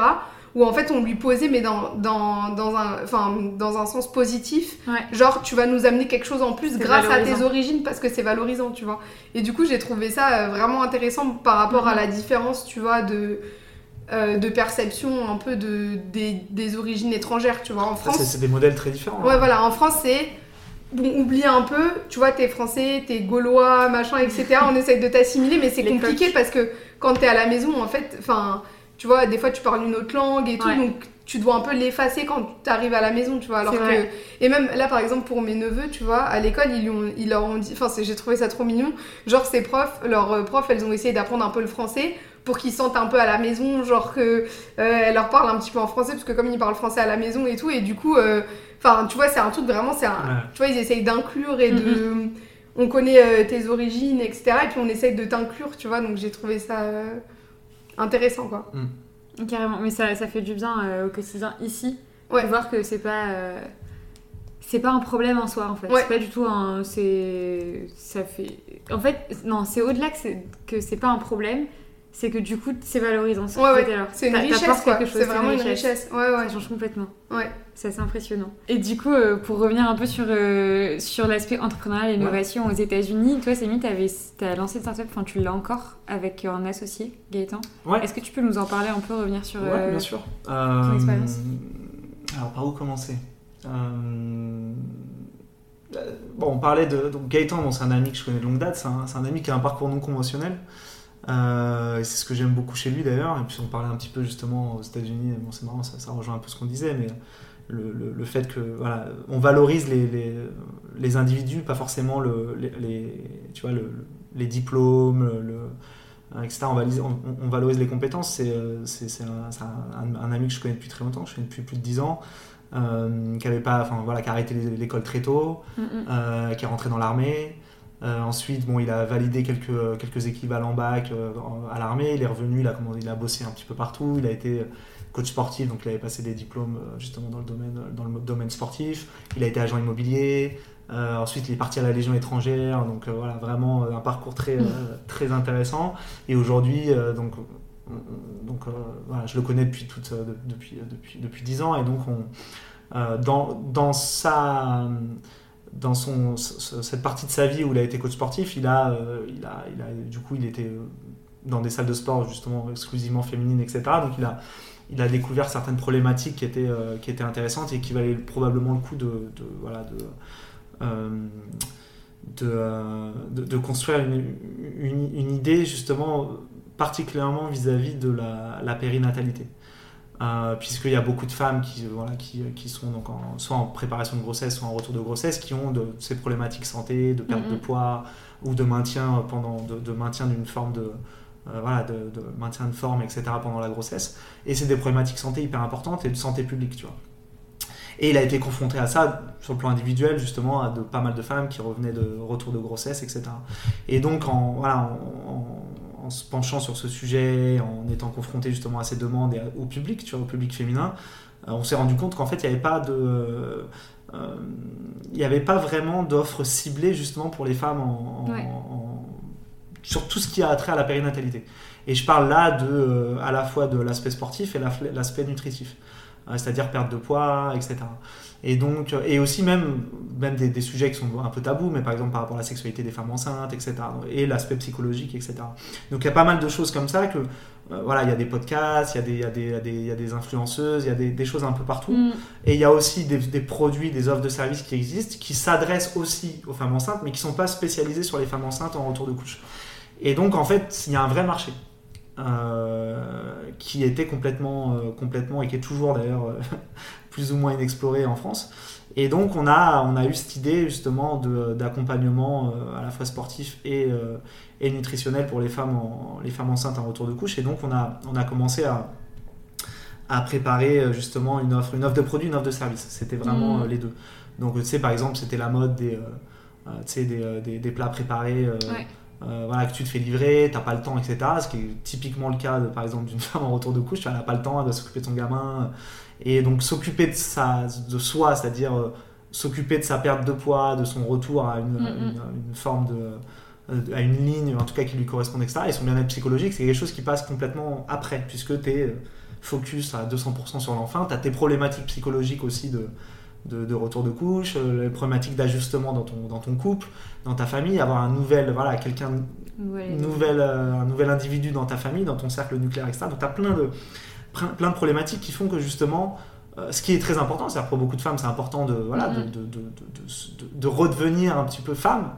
où en fait on lui posait, mais dans, dans, dans, un, enfin, dans un sens positif, ouais. genre tu vas nous amener quelque chose en plus, c'est grâce valorisant. à tes origines, parce que c'est valorisant, tu vois. Et du coup j'ai trouvé ça vraiment intéressant par rapport mmh. à la différence, tu vois, de, euh, de perception un peu de, des, des origines étrangères, tu vois. En France, ça, c'est, c'est des modèles très différents. Ouais, hein. Voilà, en France c'est... Bon, oublie un peu, tu vois, t'es français, t'es gaulois, machin, et cetera. On essaye de t'assimiler, mais c'est Les compliqué coques. parce que quand t'es à la maison, en fait... enfin. Tu vois, des fois, tu parles une autre langue et tout, ouais. donc tu dois un peu l'effacer quand tu arrives à la maison, tu vois. Alors que... Et même là, par exemple, pour mes neveux, tu vois, à l'école, ils, ont, ils leur ont dit... Enfin, j'ai trouvé ça trop mignon. Genre, ces profs, leurs profs, elles ont essayé d'apprendre un peu le français pour qu'ils sentent un peu à la maison, genre qu'elles euh, leur parlent un petit peu en français, parce que comme ils parlent français à la maison et tout, et du coup... Enfin, euh, tu vois, c'est un truc vraiment... c'est un, ouais. Tu vois, ils essayent d'inclure et mm-hmm. de... On connaît euh, tes origines, et cetera. Et puis, on essaye de t'inclure, tu vois. Donc, j'ai trouvé ça... Euh... intéressant, quoi. Mmh. Carrément, mais ça, ça fait du bien euh, au quotidien ici ouais. de voir que c'est pas euh, c'est pas un problème en soi, en fait. Ouais. C'est pas du tout un, c'est ça fait en fait non c'est au-delà que c'est que c'est pas un problème, c'est que du coup c'est valorisant. Ce ouais, ouais. Alors, c'est une richesse, quoi. Chose, c'est, c'est vraiment une richesse. richesse. Ouais, ouais. Ça change complètement. Ouais. C'est assez impressionnant. Et du coup, euh, pour revenir un peu sur euh, sur l'aspect entrepreneurial et innovation ouais. aux États-Unis, toi, Sammy, t'avais t'as lancé une startup, enfin tu l'as encore avec un associé, Gaëtan. Ouais. Est-ce que tu peux nous en parler un peu, revenir sur ouais, euh, bien sûr. ton euh, expérience. Alors par où commencer euh... Bon, on parlait de donc Gaëtan, bon, c'est un ami que je connais de longue date, c'est un, c'est un ami qui a un parcours non conventionnel. Euh, et c'est ce que j'aime beaucoup chez lui d'ailleurs, et puis on parlait un petit peu justement aux États-Unis, bon, c'est marrant, ça, ça rejoint un peu ce qu'on disait, mais le, le, le fait que voilà, on valorise les, les, les individus, pas forcément le, les, les, tu vois, le, les diplômes, le, et cetera. On valorise, on, on valorise les compétences. C'est, c'est, c'est, un, c'est un, un ami que je connais depuis très longtemps, je connais depuis plus de dix ans, euh, qui avait pas, enfin voilà, qui a arrêté l'école très tôt, mm-hmm. euh, qui est rentré dans l'armée. Euh, ensuite, bon, il a validé quelques quelques équivalents bac euh, à l'armée. Il est revenu, il a comment, il a bossé un petit peu partout. Il a été coach sportif, donc il avait passé des diplômes justement dans le domaine dans le domaine sportif. Il a été agent immobilier. Euh, ensuite, il est parti à la Légion étrangère. Donc euh, voilà, vraiment un parcours très euh, très intéressant. Et aujourd'hui, euh, donc donc euh, voilà, je le connais depuis toute euh, depuis depuis depuis dix ans. Et donc on euh, dans dans sa dans son cette partie de sa vie où il a été coach sportif, il a euh, il a il a du coup il était dans des salles de sport justement exclusivement féminines, et cetera. Donc il a il a découvert certaines problématiques qui étaient euh, qui étaient intéressantes et qui valaient probablement le coup de, de voilà de euh, de, euh, de de construire une, une une idée justement particulièrement vis-à-vis de la, la périnatalité. Euh, puisqu'il y a beaucoup de femmes qui, voilà, qui, qui sont donc en, soit en préparation de grossesse, soit en retour de grossesse, qui ont de, de ces problématiques santé, de perte mm-hmm. de poids ou de maintien, pendant, de, de maintien d'une forme de, euh, voilà, de, de maintien de forme, et cetera pendant la grossesse. Et c'est des problématiques santé hyper importantes et de santé publique, tu vois. Et il a été confronté à ça sur le plan individuel, justement, à de, pas mal de femmes qui revenaient de retour de grossesse, et cetera. Et donc, en, voilà, en, en en se penchant sur ce sujet, en étant confronté justement à ces demandes et au public, tu vois, au public féminin, on s'est rendu compte qu'en fait, il n'y avait pas de... Euh, il n'y avait pas vraiment d'offres ciblées justement pour les femmes en, en, ouais. en, sur tout ce qui a trait à la périnatalité. Et je parle là de, à la fois de l'aspect sportif et l'aspect nutritif, c'est-à-dire perte de poids, et cetera. Et, donc, et aussi même, même des, des sujets qui sont un peu tabous, mais par exemple par rapport à la sexualité des femmes enceintes, et cetera. Et l'aspect psychologique, et cetera. Donc il y a pas mal de choses comme ça, que euh, voilà, il y a des podcasts, il y a des, il y a des, il y a des, il y a des influenceuses, il y a des, des choses un peu partout. Mm. Et il y a aussi des, des produits, des offres de services qui existent, qui s'adressent aussi aux femmes enceintes, mais qui ne sont pas spécialisées sur les femmes enceintes en retour de couche. Et donc en fait, il y a un vrai marché. Euh, qui était complètement, euh, complètement et qui est toujours d'ailleurs euh, plus ou moins inexploré en France. Et donc on a, on a eu cette idée justement de, d'accompagnement euh, à la fois sportif et, euh, et nutritionnel pour les femmes, en, les femmes enceintes en retour de couche. Et donc on a, on a commencé à, à préparer justement une offre, une offre de produits, une offre de services. C'était vraiment mmh. euh, les deux. Donc tu sais, par exemple, c'était la mode des, euh, tu sais, des, des, des plats préparés. Euh, ouais. Euh, voilà, que tu te fais livrer, t'as pas le temps, et cetera. Ce qui est typiquement le cas, de, par exemple, d'une femme en retour de couche, elle n'a pas le temps, elle doit s'occuper de son gamin. Et donc s'occuper de, sa, de soi, c'est-à-dire euh, s'occuper de sa perte de poids, de son retour à une, mm-hmm. une, une forme de, euh, à une ligne, en tout cas qui lui corresponde, et cetera. Et son bien-être psychologique, c'est quelque chose qui passe complètement après, puisque t'es focus à deux cents pour cent sur l'enfant, t'as tes problématiques psychologiques aussi de... De, de retour de couche, euh, les problématiques d'ajustement dans ton, dans ton couple, dans ta famille, avoir un nouvel, voilà, quelqu'un, ouais. nouvel, euh, un nouvel individu dans ta famille, dans ton cercle nucléaire, et cetera. Donc tu as plein de, plein de problématiques qui font que justement, euh, ce qui est très important, c'est-à-dire pour beaucoup de femmes, c'est important de, voilà, mm-hmm. de, de, de, de, de, de redevenir un petit peu femme,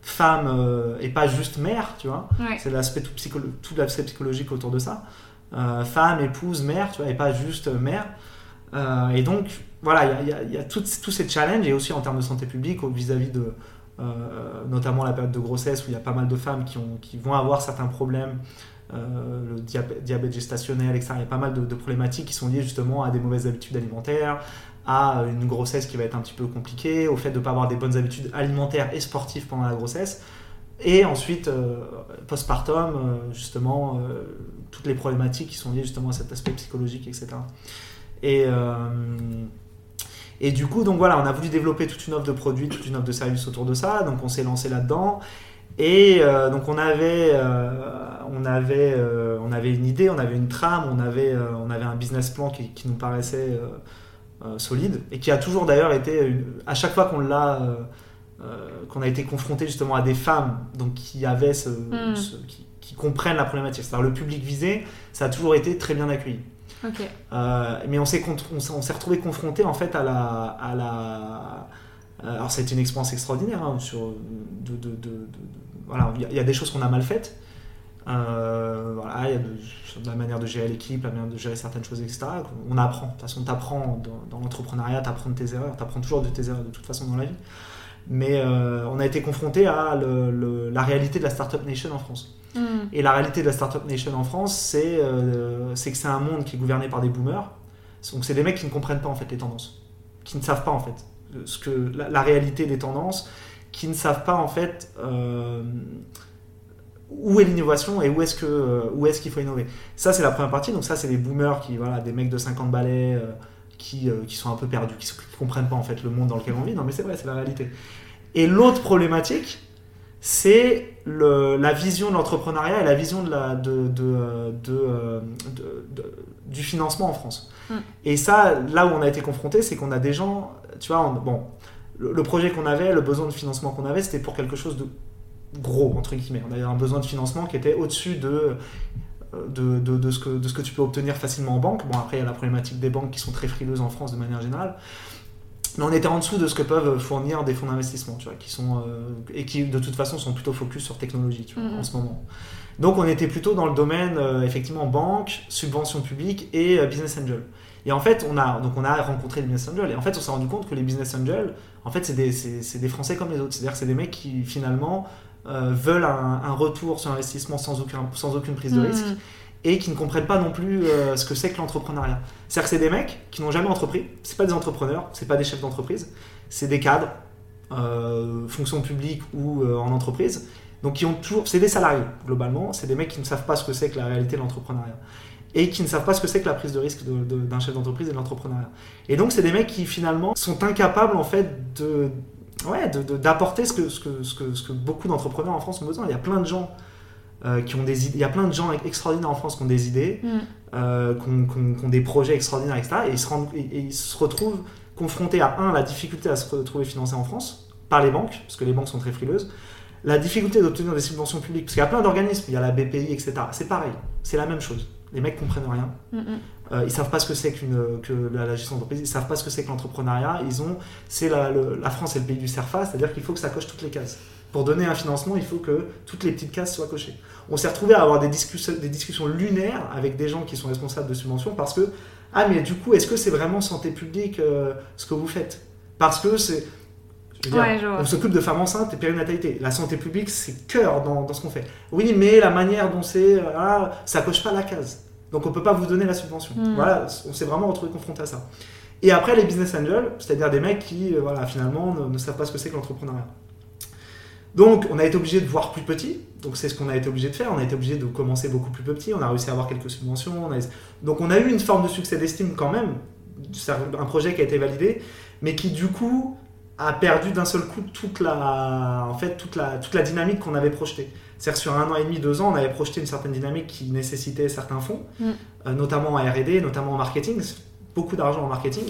femme euh, et pas juste mère, tu vois, ouais. c'est l'aspect tout, psycholo- tout l'aspect psychologique autour de ça, euh, femme, épouse, mère, tu vois, et pas juste mère. Euh, et donc, voilà, il y a, y a, y a tous ces challenges, et aussi en termes de santé publique, vis-à-vis de, euh, notamment la période de grossesse, où il y a pas mal de femmes qui, ont, qui vont avoir certains problèmes, euh, le diabète, diabète gestationnel, et cetera. Il y a pas mal de, de problématiques qui sont liées justement à des mauvaises habitudes alimentaires, à une grossesse qui va être un petit peu compliquée, au fait de ne pas avoir des bonnes habitudes alimentaires et sportives pendant la grossesse. Et ensuite, euh, postpartum, euh, justement, euh, toutes les problématiques qui sont liées justement à cet aspect psychologique, et cetera. Et, euh, et du coup, donc voilà, on a voulu développer toute une offre de produits, toute une offre de services autour de ça. Donc on s'est lancé là-dedans. Et euh, donc on avait, euh, on avait, euh, on avait une idée, on avait une trame, on avait, euh, on avait un business plan qui, qui nous paraissait euh, euh, solide et qui a toujours d'ailleurs été, une, à chaque fois qu'on l'a, euh, euh, qu'on a été confronté justement à des femmes, donc qui avaient ce, mmh. ce qui, qui comprennent la problématique, c'est-à-dire le public visé, ça a toujours été très bien accueilli. Okay. Euh, mais on s'est, contr- on s'est, on s'est retrouvé confronté en fait à la, à la... alors c'était une expérience extraordinaire hein, sur de, de, de, de, de... voilà, il y, y a des choses qu'on a mal faites, euh, voilà, il y a de, de la manière de gérer l'équipe, la manière de gérer certaines choses, et cetera. On apprend, de toute façon t'apprends dans, dans l'entrepreneuriat, t'apprends de tes erreurs, t'apprends toujours de tes erreurs de toute façon dans la vie. Mais euh, on a été confronté à le, le, la réalité de la Startup Nation en France. Mmh. Et la réalité de la Startup Nation en France, c'est, euh, c'est que c'est un monde qui est gouverné par des boomers. Donc c'est des mecs qui ne comprennent pas en fait les tendances. qui ne savent pas en fait ce que la, la réalité des tendances, qui ne savent pas en fait euh, où est l'innovation et où est-ce que où est-ce qu'il faut innover. Ça c'est la première partie. Donc ça c'est des boomers qui voilà, des mecs de cinquante balais euh, qui euh, qui sont un peu perdus, qui ne comprennent pas en fait le monde dans lequel on vit. Non mais c'est vrai, c'est la réalité. Et l'autre problématique, c'est le, la vision de l'entrepreneuriat et la vision de la, de, de, de, de, de, du financement en France. Mm. Et ça, là où on a été confronté, c'est qu'on a des gens, tu vois, on, bon, le, le projet qu'on avait, le besoin de financement qu'on avait, c'était pour quelque chose de gros, entre guillemets. On avait un besoin de financement qui était au-dessus de, de, de, de, ce que, de ce que tu peux obtenir facilement en banque. Bon, après, il y a la problématique des banques qui sont très frileuses en France de manière générale. Mais on était en dessous de ce que peuvent fournir des fonds d'investissement, tu vois, qui sont euh, et qui de toute façon sont plutôt focus sur technologie, tu vois, mmh. en ce moment. Donc on était plutôt dans le domaine euh, effectivement banque, subvention publique et euh, business angel. Et en fait on a donc on a rencontré les business angels et en fait on s'est rendu compte que les business angels, en fait c'est des c'est, c'est des Français comme les autres, c'est-à-dire que c'est des mecs qui finalement euh, veulent un, un retour sur investissement sans aucun sans aucune prise de mmh. risque et qui ne comprennent pas non plus euh, ce que c'est que l'entrepreneuriat. C'est-à-dire que c'est des mecs qui n'ont jamais entrepris, c'est pas des entrepreneurs, c'est pas des chefs d'entreprise, c'est des cadres, euh, fonction publique ou euh, en entreprise, donc qui ont toujours, c'est des salariés globalement, c'est des mecs qui ne savent pas ce que c'est que la réalité de l'entrepreneuriat et qui ne savent pas ce que c'est que la prise de risque de, de, d'un chef d'entreprise et de l'entrepreneuriat. Et donc c'est des mecs qui finalement sont incapables en fait de, ouais, de, de d'apporter ce que, ce que, ce que, ce que beaucoup d'entrepreneurs en France ont besoin. Il y a plein de gens Euh, qui ont des idées. Il y a plein de gens extraordinaires en France qui ont des idées, mm. euh, qui, ont, qui, ont, qui ont des projets extraordinaires, et cetera. Et ils se, rendent, et, et ils se retrouvent confrontés à un, la difficulté à se retrouver financé en France par les banques, parce que les banques sont très frileuses. La difficulté d'obtenir des subventions publiques, parce qu'il y a plein d'organismes, il y a la B P I, et cetera. C'est pareil, c'est la même chose. Les mecs comprennent rien. Mm-hmm. Euh, ils savent pas ce que c'est qu'une, que la, la gestion d'entreprise. Ils savent pas ce que c'est que l'entrepreneuriat. Ils ont, c'est la, le, la France est le pays du Cerfa, c'est-à-dire qu'il faut que ça coche toutes les cases. Pour donner un financement, il faut que toutes les petites cases soient cochées. On s'est retrouvé à avoir des discussions, des discussions lunaires avec des gens qui sont responsables de subventions parce que « Ah, mais du coup, est-ce que c'est vraiment santé publique euh, ce que vous faites ?» Parce que c'est... Je veux dire, ouais, je on s'occupe de femmes enceintes et périnatalité. La santé publique, c'est cœur dans, dans ce qu'on fait. Oui, mais la manière dont c'est... Ah, ça ne coche pas la case. Donc, on ne peut pas vous donner la subvention. Mmh. Voilà, on s'est vraiment retrouvé confronté à ça. Et après, les business angels, c'est-à-dire des mecs qui, euh, voilà, finalement, ne, ne savent pas ce que c'est que l'entrepreneuriat. Donc, on a été obligé de voir plus petit. Donc, c'est ce qu'on a été obligé de faire. On a été obligé de commencer beaucoup plus petit. On a réussi à avoir quelques subventions. On a... Donc, on a eu une forme de succès d'estime quand même. C'est un projet qui a été validé, mais qui, du coup, a perdu d'un seul coup toute la, en fait, toute la, toute la dynamique qu'on avait projetée. C'est-à-dire sur un an et demi, deux ans, on avait projeté une certaine dynamique qui nécessitait certains fonds, mmh. euh, notamment en R et D, notamment en marketing. Beaucoup d'argent en marketing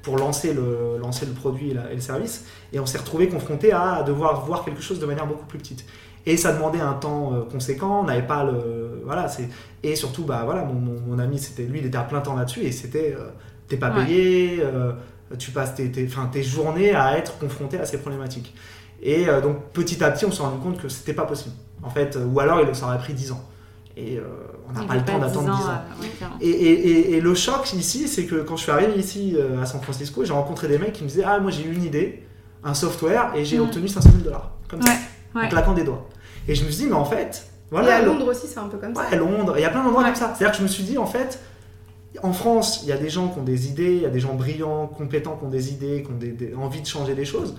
pour lancer le, lancer le produit et, la, et le service, et on s'est retrouvé confronté à devoir voir quelque chose de manière beaucoup plus petite. Et ça demandait un temps conséquent, on n'avait pas le... Voilà, c'est, et surtout, bah, voilà, mon, mon, mon ami, c'était, lui, il était à plein temps là-dessus, et c'était, euh, t'es pas payé, ouais. euh, tu passes tes, tes, enfin, tes journées à être confronté à ces problématiques. Et euh, donc, petit à petit, on s'est rendu compte que c'était pas possible, en fait, euh, ou alors ça aurait pris dix ans. Et euh, on n'a pas le temps d'attendre dix ans. Euh, oui, et, et, et, et le choc ici, c'est que quand je suis arrivé ici euh, à San Francisco, j'ai rencontré des mecs qui me disaient « Ah, moi j'ai eu une idée, un software, et j'ai mmh. obtenu cinq cent mille dollars. » Comme ouais, ça, ouais. en claquant des doigts. Et je me suis dit « Mais en fait... » voilà, et à Londres aussi, c'est un peu comme ouais, ça. Ouais, Londres, il y a plein d'endroits ouais. comme ça. C'est-à-dire que je me suis dit « En fait, en France, il y a des gens qui ont des idées, il y a des gens brillants, compétents, qui ont des idées, qui ont des, des, envie de changer des choses.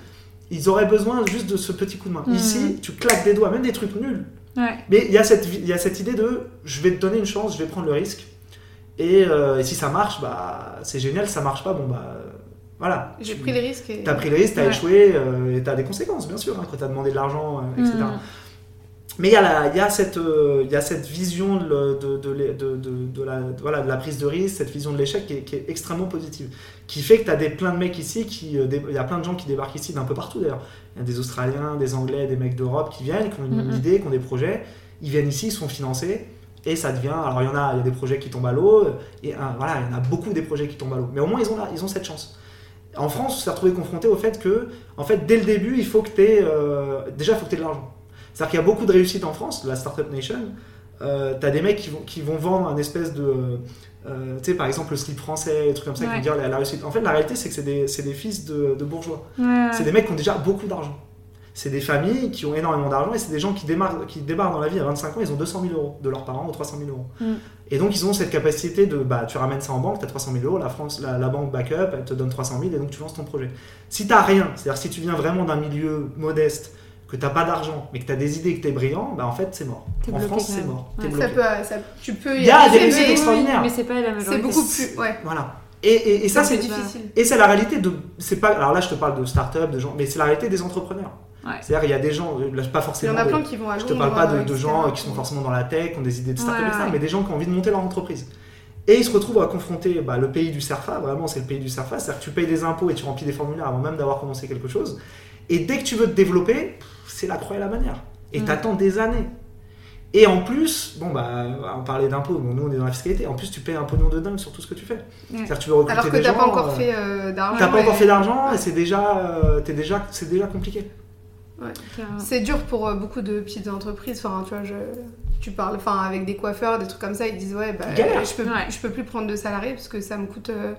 Ils auraient besoin juste de ce petit coup de main. Mmh. Ici, tu claques des doigts, même des trucs nuls. Ouais. Mais il y a cette, il y a cette idée de je vais te donner une chance, je vais prendre le risque et, euh, et si ça marche, bah, c'est génial, si ça marche pas, bon bah voilà. J'ai tu, pris les risques. Et... T'as pris les risques, t'as ouais. échoué euh, et t'as des conséquences bien sûr, hein, quand t'as demandé de l'argent, euh, et cetera. Mmh. Mais il y a la, il y a cette, euh, il y a cette vision de, de, de, de, de, de, la, de, voilà, de la prise de risque, cette vision de l'échec qui est, qui est extrêmement positive, qui fait que t'as des plein de mecs ici, qui, euh, des, il y a plein de gens qui débarquent ici d'un peu partout d'ailleurs. Il y a des Australiens, des Anglais, des mecs d'Europe qui viennent, qui ont une mm-hmm. idée, qui ont des projets. Ils viennent ici, ils sont financés et ça devient. Alors il y en a, il y a des projets qui tombent à l'eau et euh, voilà, il y en a beaucoup des projets qui tombent à l'eau. Mais au moins ils ont là, ils ont cette chance. En France, on s'est retrouvé confronté au fait que, en fait, dès le début, il faut que t'aies euh, déjà, il faut que t'aies de l'argent. C'est-à-dire qu'il y a beaucoup de réussites en France, la Startup Nation. Euh, t'as des mecs qui vont, qui vont vendre un espèce de. Euh, tu sais, par exemple, le slip français, des trucs comme ça, ouais. qui vont dire la, la réussite. En fait, la réalité, c'est que c'est des, c'est des fils de, de bourgeois. Ouais. C'est des mecs qui ont déjà beaucoup d'argent. c'est des familles qui ont énormément d'argent et c'est des gens qui, démarrent, qui débarquent dans la vie à vingt-cinq ans, ils ont deux cent mille euros de leurs parents ou trois cent mille euros. Mm. Et donc ils ont cette capacité de, bah, tu ramènes ça en banque, t'as trois cent mille euros, la, France, la, la banque backup, elle te donne trois cent mille et donc tu lances ton projet. Si t'as rien, c'est-à-dire si tu viens vraiment d'un milieu modeste, que t'as pas d'argent, mais que t'as des idées, que t'es brillant, bah en fait c'est mort. T'es en France c'est mort. Ouais. T'es bloqué. Ça peut, ça, tu peux y, y a des réussites extraordinaires, mais c'est pas la majorité. C'est beaucoup plus. Ouais. Voilà. Et, et, et ça, ça c'est, c'est difficile. Et c'est la réalité de, c'est pas. Alors là je te parle de start-up, de gens, mais c'est la réalité des entrepreneurs. Ouais. C'est-à-dire il y a des gens, là, pas forcément. Il y en a plein de, qui vont à Je te parle pas de, de gens qui sont forcément dans la tech, qui ont des idées de start-up, ouais, et cetera, ouais. Mais des gens qui ont envie de monter leur entreprise. Et ils se retrouvent à confronter bah, le pays du SERFA. Vraiment c'est le pays du SERFA, c'est-à-dire que tu payes des impôts et tu remplis des formulaires avant même d'avoir commencé quelque chose. Et dès que tu veux te développer, c'est la croix et la manière. Et mmh. t'attends des années. Et en plus, bon bah, on parlait d'impôts, mais nous on est dans la fiscalité. En plus, tu payes un pognon de dingue sur tout ce que tu fais. Ouais. C'est-à-dire que tu veux recruter Alors que des t'as gens. Alors que t'as pas encore fait euh, d'argent. T'as pas ouais. encore fait d'argent et c'est déjà, euh, t'es déjà, c'est déjà compliqué. Ouais. C'est dur pour euh, beaucoup de petites entreprises. Enfin, tu vois, je, tu parles, enfin, avec des coiffeurs, des trucs comme ça, ils disent ouais, bah, euh, je peux, ouais. je peux plus prendre de salariés parce que ça me coûte. Euh,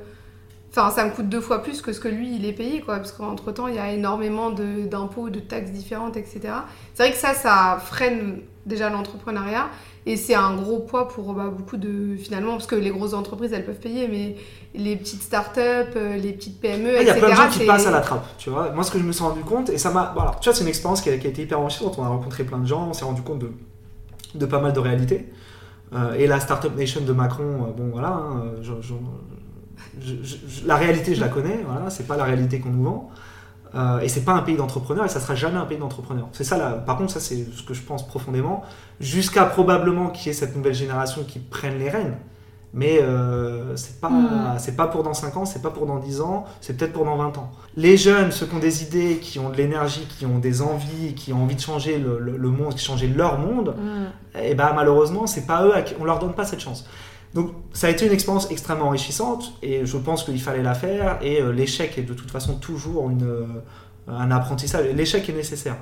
Enfin, ça me coûte deux fois plus que ce que lui, il est payé, quoi. Parce qu'entre-temps, il y a énormément de, d'impôts, de taxes différentes, et cetera. C'est vrai que ça, ça freine déjà l'entrepreneuriat. Et c'est un gros poids pour bah, beaucoup de... Finalement, parce que les grosses entreprises, elles peuvent payer, mais les petites startups, les petites P M E, ah, et cetera. Il y a plein de gens qui c'est... passent à la trappe, tu vois. Moi, ce que je me suis rendu compte, et ça m'a... Voilà, tu vois, c'est une expérience qui a, qui a été hyper enrichissante. On a rencontré plein de gens, on s'est rendu compte de, de pas mal de réalités. Euh, et la Startup Nation de Macron, euh, bon, voilà, hein, je, je... Je, je, la réalité, je la connais, voilà, c'est pas la réalité qu'on nous vend, euh, et c'est pas un pays d'entrepreneurs, et ça sera jamais un pays d'entrepreneurs. C'est ça, là, par contre, ça c'est ce que je pense profondément, jusqu'à probablement qu'il y ait cette nouvelle génération qui prenne les rênes, mais euh, c'est, pas, mmh. c'est pas pour dans cinq ans, c'est pas pour dans dix ans, c'est peut-être pour dans vingt ans. Les jeunes, ceux qui ont des idées, qui ont de l'énergie, qui ont des envies, qui ont envie de changer le, le, le monde, de changer leur monde, mmh. et ben malheureusement, c'est pas eux, à qui, on leur donne pas cette chance. Donc ça a été une expérience extrêmement enrichissante et je pense qu'il fallait la faire et euh, l'échec est de toute façon toujours une, euh, un apprentissage, l'échec est nécessaire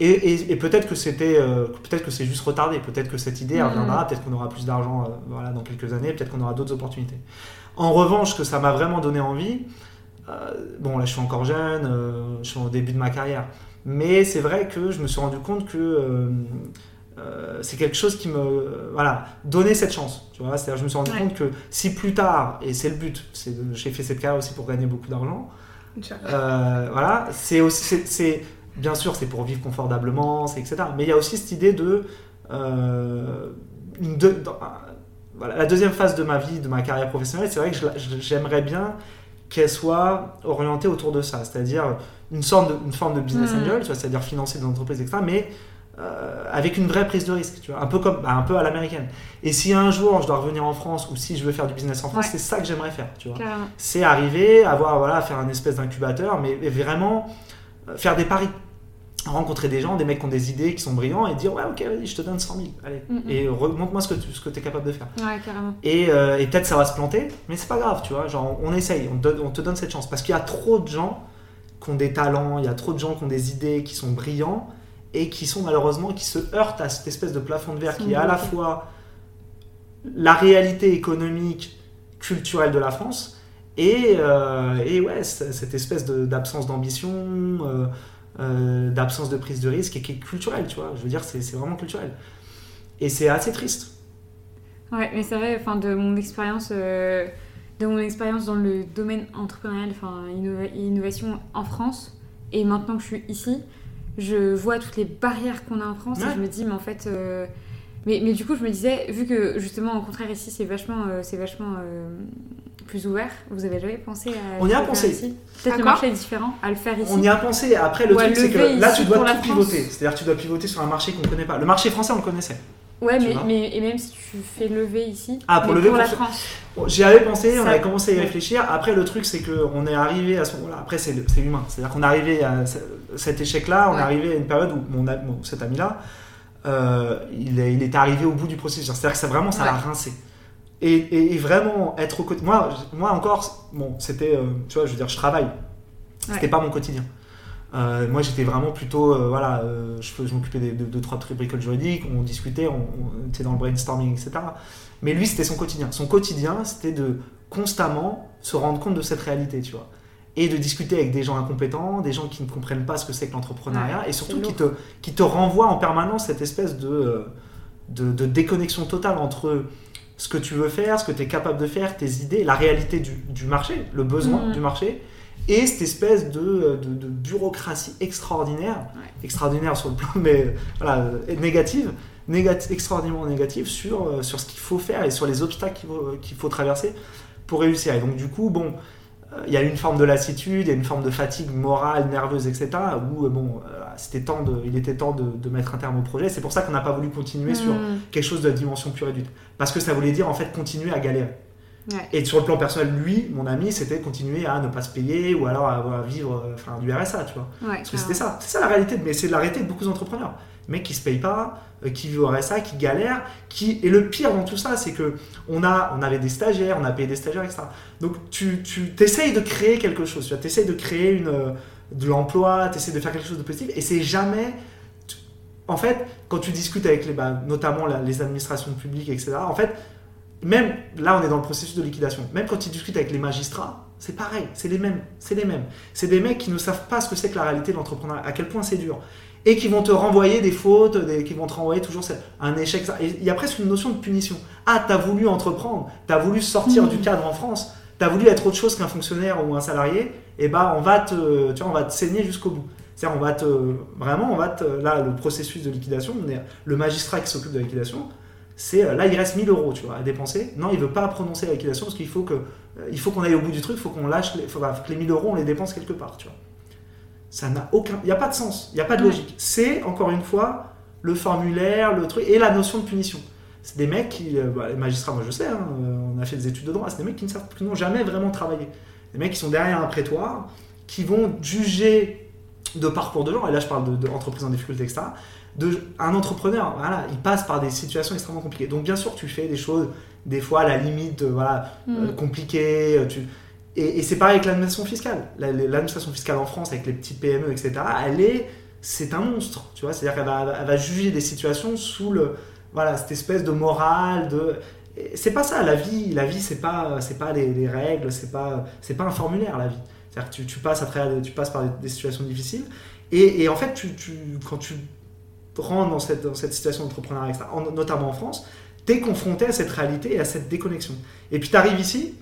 et, et, et peut-être que c'était, euh, peut-être que c'est juste retardé, peut-être que cette idée reviendra, peut-être qu'on aura plus d'argent euh, voilà, dans quelques années, peut-être qu'on aura d'autres opportunités. En revanche, que ça m'a vraiment donné envie, euh, bon là je suis encore jeune, euh, je suis au début de ma carrière, mais c'est vrai que je me suis rendu compte que... Euh, Euh, c'est quelque chose qui me euh, voilà, donnait cette chance, tu vois, c'est-à-dire je me suis rendu ouais. compte que si plus tard, et c'est le but, c'est de, j'ai fait cette carrière aussi pour gagner beaucoup d'argent, euh, voilà, c'est aussi c'est, c'est bien sûr c'est pour vivre confortablement, c'est etc, mais il y a aussi cette idée de, euh, une de dans, voilà, la deuxième phase de ma vie, de ma carrière professionnelle, c'est vrai que je, je, j'aimerais bien qu'elle soit orientée autour de ça, c'est-à-dire une sorte de, une forme de business mmh. angel, tu vois, c'est-à-dire financer des entreprises et cetera, mais Euh, avec une vraie prise de risque, tu vois, un peu comme, bah, un peu à l'américaine. Et si un jour je dois revenir en France ou si je veux faire du business en France, ouais. c'est ça que j'aimerais faire, tu vois. Clairement. C'est arriver, avoir voilà, faire un espèce d'incubateur, mais vraiment euh, faire des paris, rencontrer des gens, des mecs qui ont des idées, qui sont brillants et dire ouais ok, allez, je te donne cent mille, allez, mm-hmm. et montre-moi ce que tu, ce que t'es capable de faire. Ouais, carrément. Et, euh, et peut-être ça va se planter, mais c'est pas grave, tu vois. Genre on, on essaye, on, donne, on te donne cette chance parce qu'il y a trop de gens qui ont des talents, il y a trop de gens qui ont des idées, qui sont brillants. Et qui sont malheureusement, qui se heurtent à cette espèce de plafond de verre qui est à la fois la réalité économique, culturelle de la France et, euh, et ouais, cette espèce de, d'absence d'ambition, euh, euh, d'absence de prise de risque et qui est culturelle, tu vois. Je veux dire, c'est, c'est vraiment culturel. Et c'est assez triste. Ouais, mais c'est vrai, enfin, de mon expérience... Euh, de mon expérience dans le domaine entrepreneurial, enfin, innova- innovation en France, et maintenant que je suis ici... Je vois toutes les barrières qu'on a en France ouais. et je me dis, mais en fait... Euh... Mais, mais du coup, je me disais, vu que justement, au contraire, ici, c'est vachement, euh, c'est vachement euh, plus ouvert, vous avez jamais pensé à... On y a pensé. Ici. Peut-être à le marché est différent à le faire ici. On y a pensé. Après, le Ou truc, c'est que là, tu dois tout pivoter. C'est-à-dire que tu dois pivoter sur un marché qu'on ne connaît pas. Le marché français, on le connaissait. Ouais, mais, mais et même si tu fais lever ici, ah, pour, lever, pour la pour... France. Bon, j'y avais pensé, ça... on avait commencé à y réfléchir. Après, le truc, c'est qu'on est arrivé à ce moment-là. Après, c'est, c'est humain. C'est-à-dire qu'on est arrivé à cet échec-là, on ouais. est arrivé à une période où mon, bon, cet ami-là, euh, il, est, il était arrivé au bout du processus. C'est-à-dire que ça, vraiment, ça ouais. l'a rincé. Et, et, et vraiment, être au côté. Moi, moi encore, bon, c'était. Euh, tu vois, je veux dire, je travaille. Ouais. C'était pas mon quotidien. Euh, moi j'étais vraiment plutôt euh, voilà euh, je, je m'occupais de deux trois trucs bricoles juridiques, on discutait, on, on était dans le brainstorming, etc. Mais lui c'était son quotidien son quotidien c'était de constamment se rendre compte de cette réalité, tu vois, et de discuter avec des gens incompétents, des gens qui ne comprennent pas ce que c'est que l'entrepreneuriat, ouais, et surtout qui te, qui te renvoient en permanence cette espèce de, de, de déconnexion totale entre ce que tu veux faire, ce que tu es capable de faire, tes idées, la réalité du, du marché, le besoin mmh. du marché, et cette espèce de, de, de bureaucratie extraordinaire, ouais. extraordinaire sur le plan, mais voilà, négative, négative extraordinairement négative sur, sur ce qu'il faut faire et sur les obstacles qu'il faut, qu'il faut traverser pour réussir. Et donc du coup, bon... il y a une forme de lassitude, il y a une forme de fatigue morale, nerveuse, et cetera. Où bon, c'était temps de, il était temps de, de mettre un terme au projet. C'est pour ça qu'on n'a pas voulu continuer mmh. sur quelque chose de dimension pure et dure, parce que ça voulait dire en fait continuer à galérer. Ouais. Et sur le plan personnel, lui, mon ami, c'était continuer à ne pas se payer ou alors à vivre enfin, du R S A, tu vois. Ouais, parce que c'était ça, c'est ça la réalité. Mais c'est la réalité de beaucoup d'entrepreneurs, mais qui se payent pas, qui vivent au R S A, qui galèrent, qui... Et le pire dans tout ça, c'est que on a, on avait des stagiaires, on a payé des stagiaires, et cetera. Donc tu, tu essayes de créer quelque chose, tu essayes de créer une, de l'emploi, tu essayes de faire quelque chose de positif, et c'est jamais... En fait, quand tu discutes avec les, bah, notamment la, les administrations publiques, et cetera, en fait, même là, on est dans le processus de liquidation, même quand tu discutes avec les magistrats, c'est pareil, c'est les mêmes, c'est les mêmes. C'est des mecs qui ne savent pas ce que c'est que la réalité de l'entrepreneuriat, à quel point c'est dur. Et qui vont te renvoyer des fautes, des, qui vont te renvoyer toujours un échec. Il y a presque une notion de punition. Ah, t'as voulu entreprendre, t'as voulu sortir mmh. du cadre en France, t'as voulu être autre chose qu'un fonctionnaire ou un salarié, et bah on va te, tu vois, on va te saigner jusqu'au bout. C'est-à-dire, on va te, vraiment, on va te, là, le processus de liquidation, on est, le magistrat qui s'occupe de la liquidation, c'est, là, il reste mille euros, tu vois, à dépenser. Non, il veut pas prononcer la liquidation parce qu'il faut que, il faut qu'on aille au bout du truc, il faut qu'on lâche, les, faut, bah, que les mille euros, on les dépense quelque part, tu vois. Ça n'a aucun... Il n'y a pas de sens, il n'y a pas de logique. C'est, encore une fois, le formulaire, le truc, et la notion de punition. C'est des mecs qui... Euh, bah, les magistrats, moi je sais, hein, on a fait des études de droit, c'est des mecs qui, ne savent, qui n'ont jamais vraiment travaillé. Des mecs qui sont derrière un prétoire, qui vont juger de parcours de gens, et là je parle d'entreprises en difficulté, et cetera. De, un entrepreneur, voilà, il passe par des situations extrêmement compliquées. Donc bien sûr, tu fais des choses, des fois, à la limite, euh, voilà, mmh. euh, compliquées, tu... Et c'est pareil avec l'administration fiscale. L'administration fiscale en France, avec les petits P M E, et cetera, elle est, c'est un monstre, tu vois. C'est-à-dire qu'elle va, elle va juger des situations sous le, voilà, cette espèce de morale de. C'est pas ça la vie. La vie, c'est pas, c'est pas les, les règles, c'est pas, c'est pas un formulaire la vie. C'est-à-dire que tu, tu passes après, tu passes par des situations difficiles. Et, et en fait, tu, tu, quand tu rentres dans cette, dans cette situation d'entrepreneuriat, et cetera, en, notamment en France, t'es confronté à cette réalité et à cette déconnexion. Et puis t'arrives ici.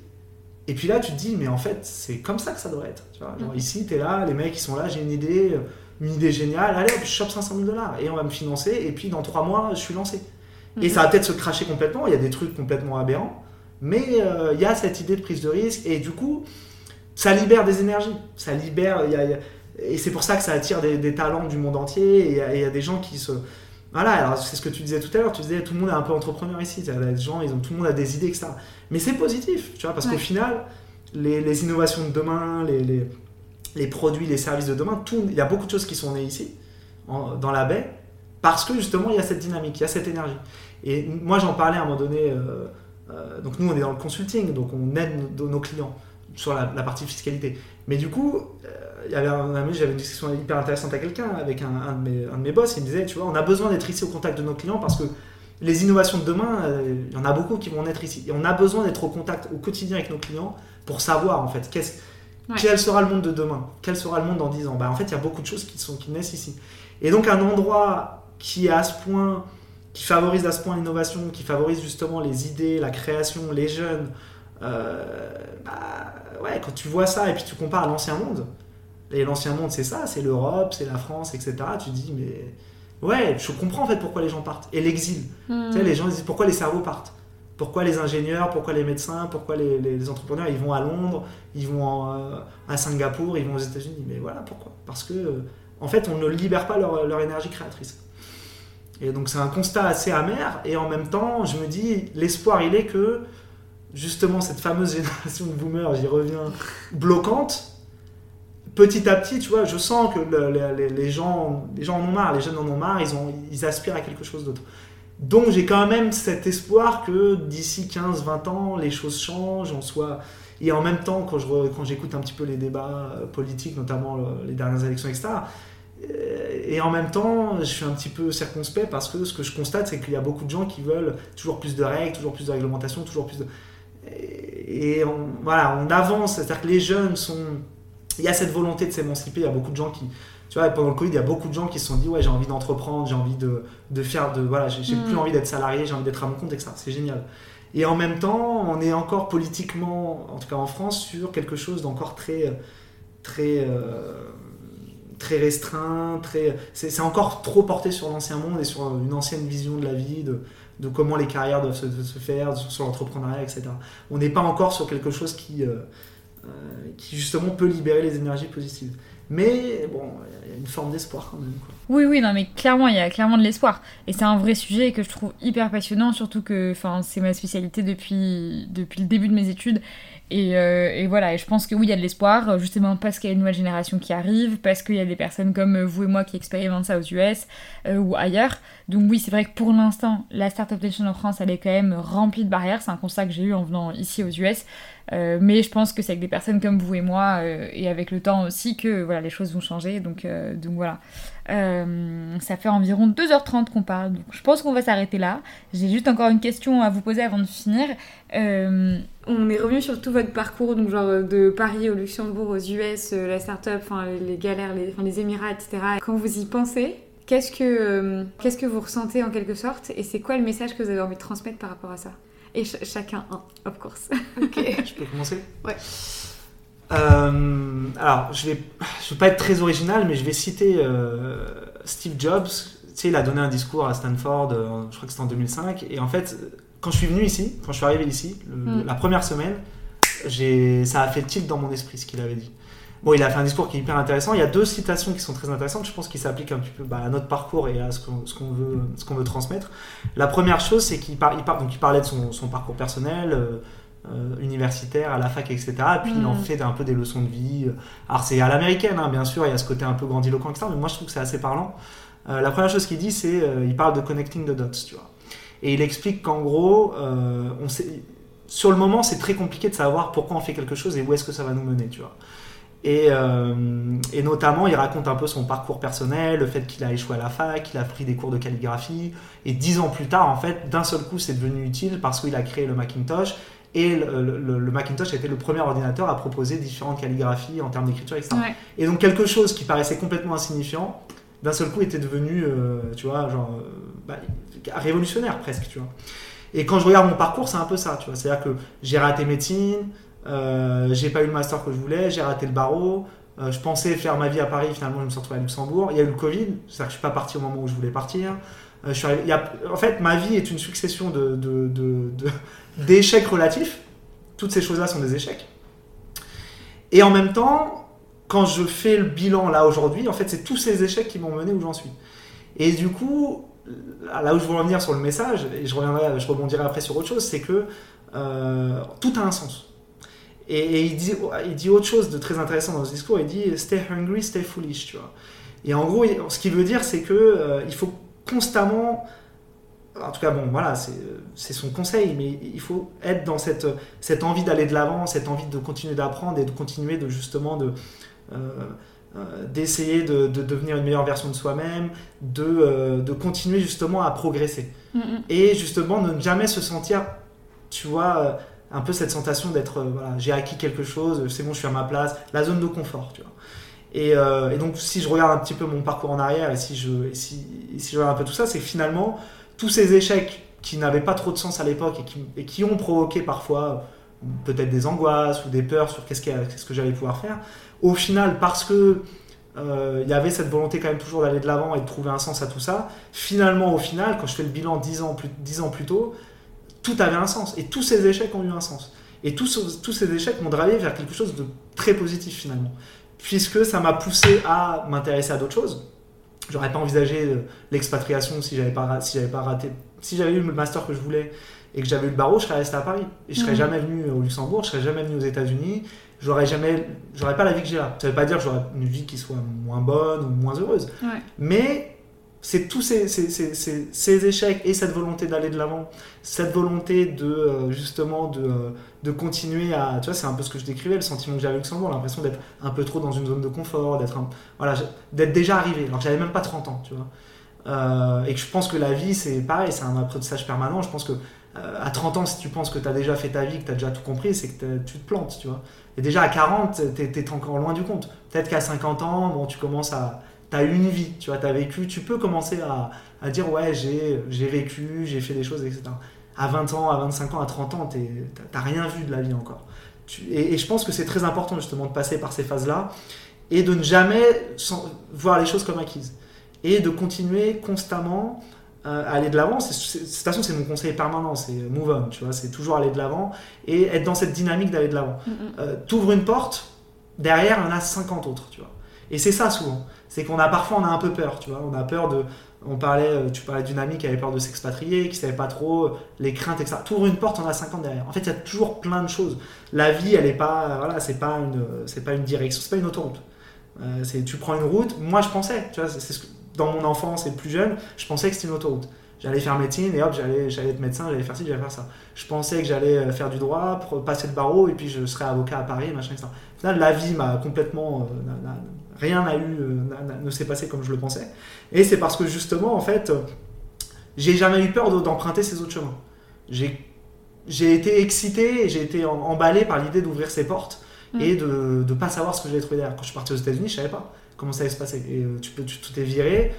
Et puis là, tu te dis, mais en fait, c'est comme ça que ça doit être. Tu vois, genre, mmh. ici, t'es là, les mecs, ils sont là, j'ai une idée, une idée géniale, allez, hop, je chope cinq cent mille dollars et on va me financer, et puis dans trois mois, je suis lancé. Mmh. Et ça va peut-être se cracher complètement, il y a des trucs complètement aberrants, mais il euh, y a cette idée de prise de risque, et du coup, ça libère des énergies, ça libère, y a, y a, et c'est pour ça que ça attire des, des talents du monde entier, et il y, y a des gens qui se... Voilà, alors c'est ce que tu disais tout à l'heure, tu disais tout le monde est un peu entrepreneur ici, les gens, ils ont, tout le monde a des idées, et cetera. Mais c'est positif, tu vois, parce ouais. qu'au final, les, les innovations de demain, les, les, les produits, les services de demain, tout, il y a beaucoup de choses qui sont nées ici, en, dans la baie, parce que justement, il y a cette dynamique, il y a cette énergie. Et moi, j'en parlais à un moment donné, euh, euh, donc nous, on est dans le consulting, donc on aide nos, nos clients sur la, la partie fiscalité. Mais du coup... Euh, Il y avait un ami, j'avais une discussion hyper intéressante à quelqu'un, avec un, un, de mes, un de mes boss, il me disait, tu vois, on a besoin d'être ici au contact de nos clients parce que les innovations de demain, euh, il y en a beaucoup qui vont être ici. Et on a besoin d'être au contact au quotidien avec nos clients pour savoir, en fait, qu'est-ce, ouais. quel sera le monde de demain, quel sera le monde dans dix ans. Bah, en fait, il y a beaucoup de choses qui, sont, qui naissent ici. Et donc, un endroit qui est à ce point, qui favorise à ce point l'innovation, qui favorise justement les idées, la création, les jeunes, euh, bah, ouais, quand tu vois ça et puis tu compares à l'ancien monde, et l'ancien monde, c'est ça, c'est l'Europe, c'est la France, et cetera. Tu dis, mais ouais, je comprends en fait pourquoi les gens partent. Et l'exil. Mmh. Tu sais, les gens disent pourquoi les cerveaux partent. Pourquoi les ingénieurs, pourquoi les médecins, pourquoi les, les, les entrepreneurs, ils vont à Londres, ils vont en, euh, à Singapour, ils vont aux États-Unis. Mais voilà pourquoi. Parce que, euh, en fait, on ne libère pas leur, leur énergie créatrice. Et donc, c'est un constat assez amer. Et en même temps, je me dis, l'espoir, il est que, justement, cette fameuse génération de boomers, j'y reviens, bloquante, petit à petit, tu vois, je sens que le, le, les, gens, les gens en ont marre, les jeunes en ont marre, ils, ont, ils aspirent à quelque chose d'autre. Donc, j'ai quand même cet espoir que d'ici quinze vingt ans, les choses changent, on soit... Et en même temps, quand, je, quand j'écoute un petit peu les débats politiques, notamment le, les dernières élections, et cetera, et en même temps, je suis un petit peu circonspect parce que ce que je constate, c'est qu'il y a beaucoup de gens qui veulent toujours plus de règles, toujours plus de réglementation, toujours plus de... Et on, voilà, on avance, c'est-à-dire que les jeunes sont... il y a cette volonté de s'émanciper. Il y a beaucoup de gens qui, tu vois, pendant le Covid, il y a beaucoup de gens qui se sont dit ouais, j'ai envie d'entreprendre, j'ai envie de, de faire de, voilà, j'ai, j'ai mmh. plus envie d'être salarié, j'ai envie d'être à mon compte, et cetera. C'est génial. Et en même temps, on est encore politiquement, en tout cas en France, sur quelque chose d'encore très, très, euh, très restreint, très, c'est, c'est encore trop porté sur l'ancien monde et sur une ancienne vision de la vie, de, de comment les carrières doivent se, se faire, sur, sur l'entrepreneuriat, et cetera. On n'est pas encore sur quelque chose qui, euh, qui justement peut libérer les énergies positives. Mais bon, il y a une forme d'espoir quand même, quoi. Oui, oui, non, mais clairement, il y a clairement de l'espoir. Et c'est un vrai sujet que je trouve hyper passionnant, surtout que c'est ma spécialité depuis, depuis le début de mes études. Et, euh, et voilà, et je pense que oui, il y a de l'espoir, justement parce qu'il y a une nouvelle génération qui arrive, parce qu'il y a des personnes comme vous et moi qui expérimentent ça aux U S euh, ou ailleurs. Donc oui, c'est vrai que pour l'instant, la Startup Nation en France, elle est quand même remplie de barrières. C'est un constat que j'ai eu en venant ici aux U S. Euh, mais je pense que c'est avec des personnes comme vous et moi euh, et avec le temps aussi que voilà, les choses vont changer, donc, euh, donc voilà euh, ça fait environ deux heures trente qu'on parle, donc je pense qu'on va s'arrêter là. J'ai juste encore une question à vous poser avant de finir. euh... On est revenu sur tout votre parcours, donc genre de Paris au Luxembourg, aux U S, euh, la start-up, les galères, les, les Émirats, etc. Quand vous y pensez, qu'est-ce que, euh, qu'est-ce que vous ressentez en quelque sorte, et c'est quoi le message que vous avez envie de transmettre par rapport à ça? Et ch- chacun un, of course. Ok. Je peux commencer ? Ouais. Euh, alors, je ne vais, je vais pas être très original, mais je vais citer euh, Steve Jobs. Tu sais, il a donné un discours à Stanford, euh, je crois que c'était en deux mille cinq. Et en fait, quand je suis venu ici, quand je suis arrivé ici, le, mm. la première semaine, j'ai, ça a fait tilt dans mon esprit, ce qu'il avait dit. Bon, il a fait un discours qui est hyper intéressant. Il y a deux citations qui sont très intéressantes. Je pense qu'ils s'appliquent un petit peu bah, à notre parcours et à ce qu'on, ce qu'on veut, ce qu'on veut transmettre. La première chose, c'est qu'il par, il par, donc il parlait de son, son parcours personnel, euh, universitaire, à la fac, et cetera. Et puis, mmh. il en fait un peu des leçons de vie. Alors, c'est à l'américaine, hein, bien sûr. Il y a ce côté un peu grandiloquent, et cetera. Mais moi, je trouve que c'est assez parlant. Euh, la première chose qu'il dit, c'est euh, il parle de connecting the dots, tu vois. Et il explique qu'en gros, euh, on sait, sur le moment, c'est très compliqué de savoir pourquoi on fait quelque chose et où est-ce que ça va nous mener, tu vois. Et, euh, et notamment, il raconte un peu son parcours personnel, le fait qu'il a échoué à la fac, qu'il a pris des cours de calligraphie. Et dix ans plus tard, en fait, d'un seul coup, c'est devenu utile parce qu'il a créé le Macintosh. Et le, le, le Macintosh était le premier ordinateur à proposer différentes calligraphies en termes d'écriture, et cetera. Ouais. Et donc, quelque chose qui paraissait complètement insignifiant, d'un seul coup, était devenu, euh, tu vois, genre, bah, révolutionnaire presque, tu vois. Et quand je regarde mon parcours, c'est un peu ça, tu vois. C'est-à-dire que j'ai raté médecine. Euh, j'ai pas eu le master que je voulais, j'ai raté le barreau, euh, je pensais faire ma vie à Paris, finalement je me suis retrouvé à Luxembourg, il y a eu le Covid, c'est-à-dire que je suis pas parti au moment où je voulais partir. Euh, je suis arrivé, il y a, en fait, ma vie est une succession de, de, de, de, d'échecs relatifs, toutes ces choses-là sont des échecs. Et en même temps, quand je fais le bilan là aujourd'hui, en fait c'est tous ces échecs qui m'ont mené où j'en suis. Et du coup, là où je veux revenir sur le message, et je, reviendrai, je rebondirai après sur autre chose, c'est que euh, tout a un sens. Et, et il, dit, il dit autre chose de très intéressant dans ce discours, il dit « stay hungry, stay foolish », tu vois. Et en gros, ce qu'il veut dire, c'est qu'il euh, faut constamment, en tout cas, bon, voilà, c'est, c'est son conseil, mais il faut être dans cette, cette envie d'aller de l'avant, cette envie de continuer d'apprendre et de continuer de, justement de, euh, euh, d'essayer de, de devenir une meilleure version de soi-même, de, euh, de continuer justement à progresser. Mm-hmm. Et justement, ne jamais se sentir, tu vois... un peu cette sensation d'être, euh, voilà, j'ai acquis quelque chose, c'est bon, je suis à ma place, la zone de confort, tu vois. Et, euh, et donc, si je regarde un petit peu mon parcours en arrière, et si je, et si, et si je regarde un peu tout ça, c'est que finalement, tous ces échecs qui n'avaient pas trop de sens à l'époque et qui, et qui ont provoqué parfois peut-être des angoisses ou des peurs sur qu'est-ce que, qu'est-ce que j'allais pouvoir faire, au final, parce que euh, y avait cette volonté quand même toujours d'aller de l'avant et de trouver un sens à tout ça, finalement, au final, quand je fais le bilan dix ans plus, dix ans plus tôt, tout avait un sens et tous ces échecs ont eu un sens. Et tous, tous ces échecs m'ont drivé vers quelque chose de très positif finalement, puisque ça m'a poussé à m'intéresser à d'autres choses. J'aurais pas envisagé l'expatriation si j'avais pas, si j'avais pas raté, si j'avais eu le master que je voulais et que j'avais eu le barreau, je serais resté à Paris. Et je serais mmh. jamais venu au Luxembourg, je serais jamais venu aux États-Unis. J'aurais jamais, j'aurais pas la vie que j'ai là. Ça veut pas dire que j'aurais une vie qui soit moins bonne ou moins heureuse, ouais. mais c'est tous ces, ces, ces, ces, ces échecs et cette volonté d'aller de l'avant, cette volonté de, euh, justement, de, euh, de continuer à... Tu vois, c'est un peu ce que je décrivais, le sentiment que j'avais à Luxembourg, l'impression d'être un peu trop dans une zone de confort, d'être, un, voilà, d'être déjà arrivé, alors que j'avais même pas trente ans, tu vois. Euh, et que je pense que la vie, c'est pareil, c'est un apprentissage permanent. Je pense que euh, à trente ans, si tu penses que tu as déjà fait ta vie, que tu as déjà tout compris, c'est que tu te plantes, tu vois. Et déjà à quarante, t'es, t'es encore loin du compte. Peut-être qu'à cinquante ans, bon, tu commences à... T'as une vie, tu vois, t'as vécu, tu peux commencer à, à dire « Ouais, j'ai, j'ai vécu, j'ai fait des choses, et cetera » À vingt ans, à vingt-cinq ans, à trente ans, t'es, t'as rien vu de la vie encore. Tu, et, et je pense que c'est très important justement de passer par ces phases-là et de ne jamais sans, voir les choses comme acquises. Et de continuer constamment euh, à aller de l'avant. C'est, c'est, de toute façon, c'est mon conseil permanent, c'est « move on », tu vois, c'est toujours aller de l'avant et être dans cette dynamique d'aller de l'avant. Mm-hmm. Euh, t'ouvres une porte, derrière, il y en a cinquante autres, tu vois. Et c'est ça souvent. C'est qu'on a parfois on a un peu peur, tu vois. On a peur de, on parlait, tu parlais d'une amie qui avait peur de s'expatrier, qui savait pas trop les craintes, et cetera. T'ouvres une porte, on a cinquante derrière. En fait, il y a toujours plein de choses. La vie, elle est pas, voilà, c'est pas une, c'est pas une direction, c'est pas une autoroute. Euh, c'est, tu prends une route. Moi, je pensais, tu vois, c'est, c'est ce que, dans mon enfance et plus jeune, je pensais que c'était une autoroute. J'allais faire médecine et hop, j'allais, j'allais être médecin, j'allais faire ci, j'allais faire ça. Je pensais que j'allais faire du droit, passer le barreau et puis je serais avocat à Paris, machin, et cetera. Au final, la vie m'a complètement, euh, na, na, rien n'a eu, euh, ne s'est passé comme je le pensais. Et c'est parce que justement, en fait, euh, j'ai jamais eu peur d'emprunter ces autres chemins. J'ai, j'ai été excité, j'ai été emballé par l'idée d'ouvrir ces portes mmh. et de ne pas savoir ce que j'allais trouver derrière. Quand je suis parti aux États-Unis, je savais pas comment ça allait se passer. Et euh, tu peux, tu t'es viré.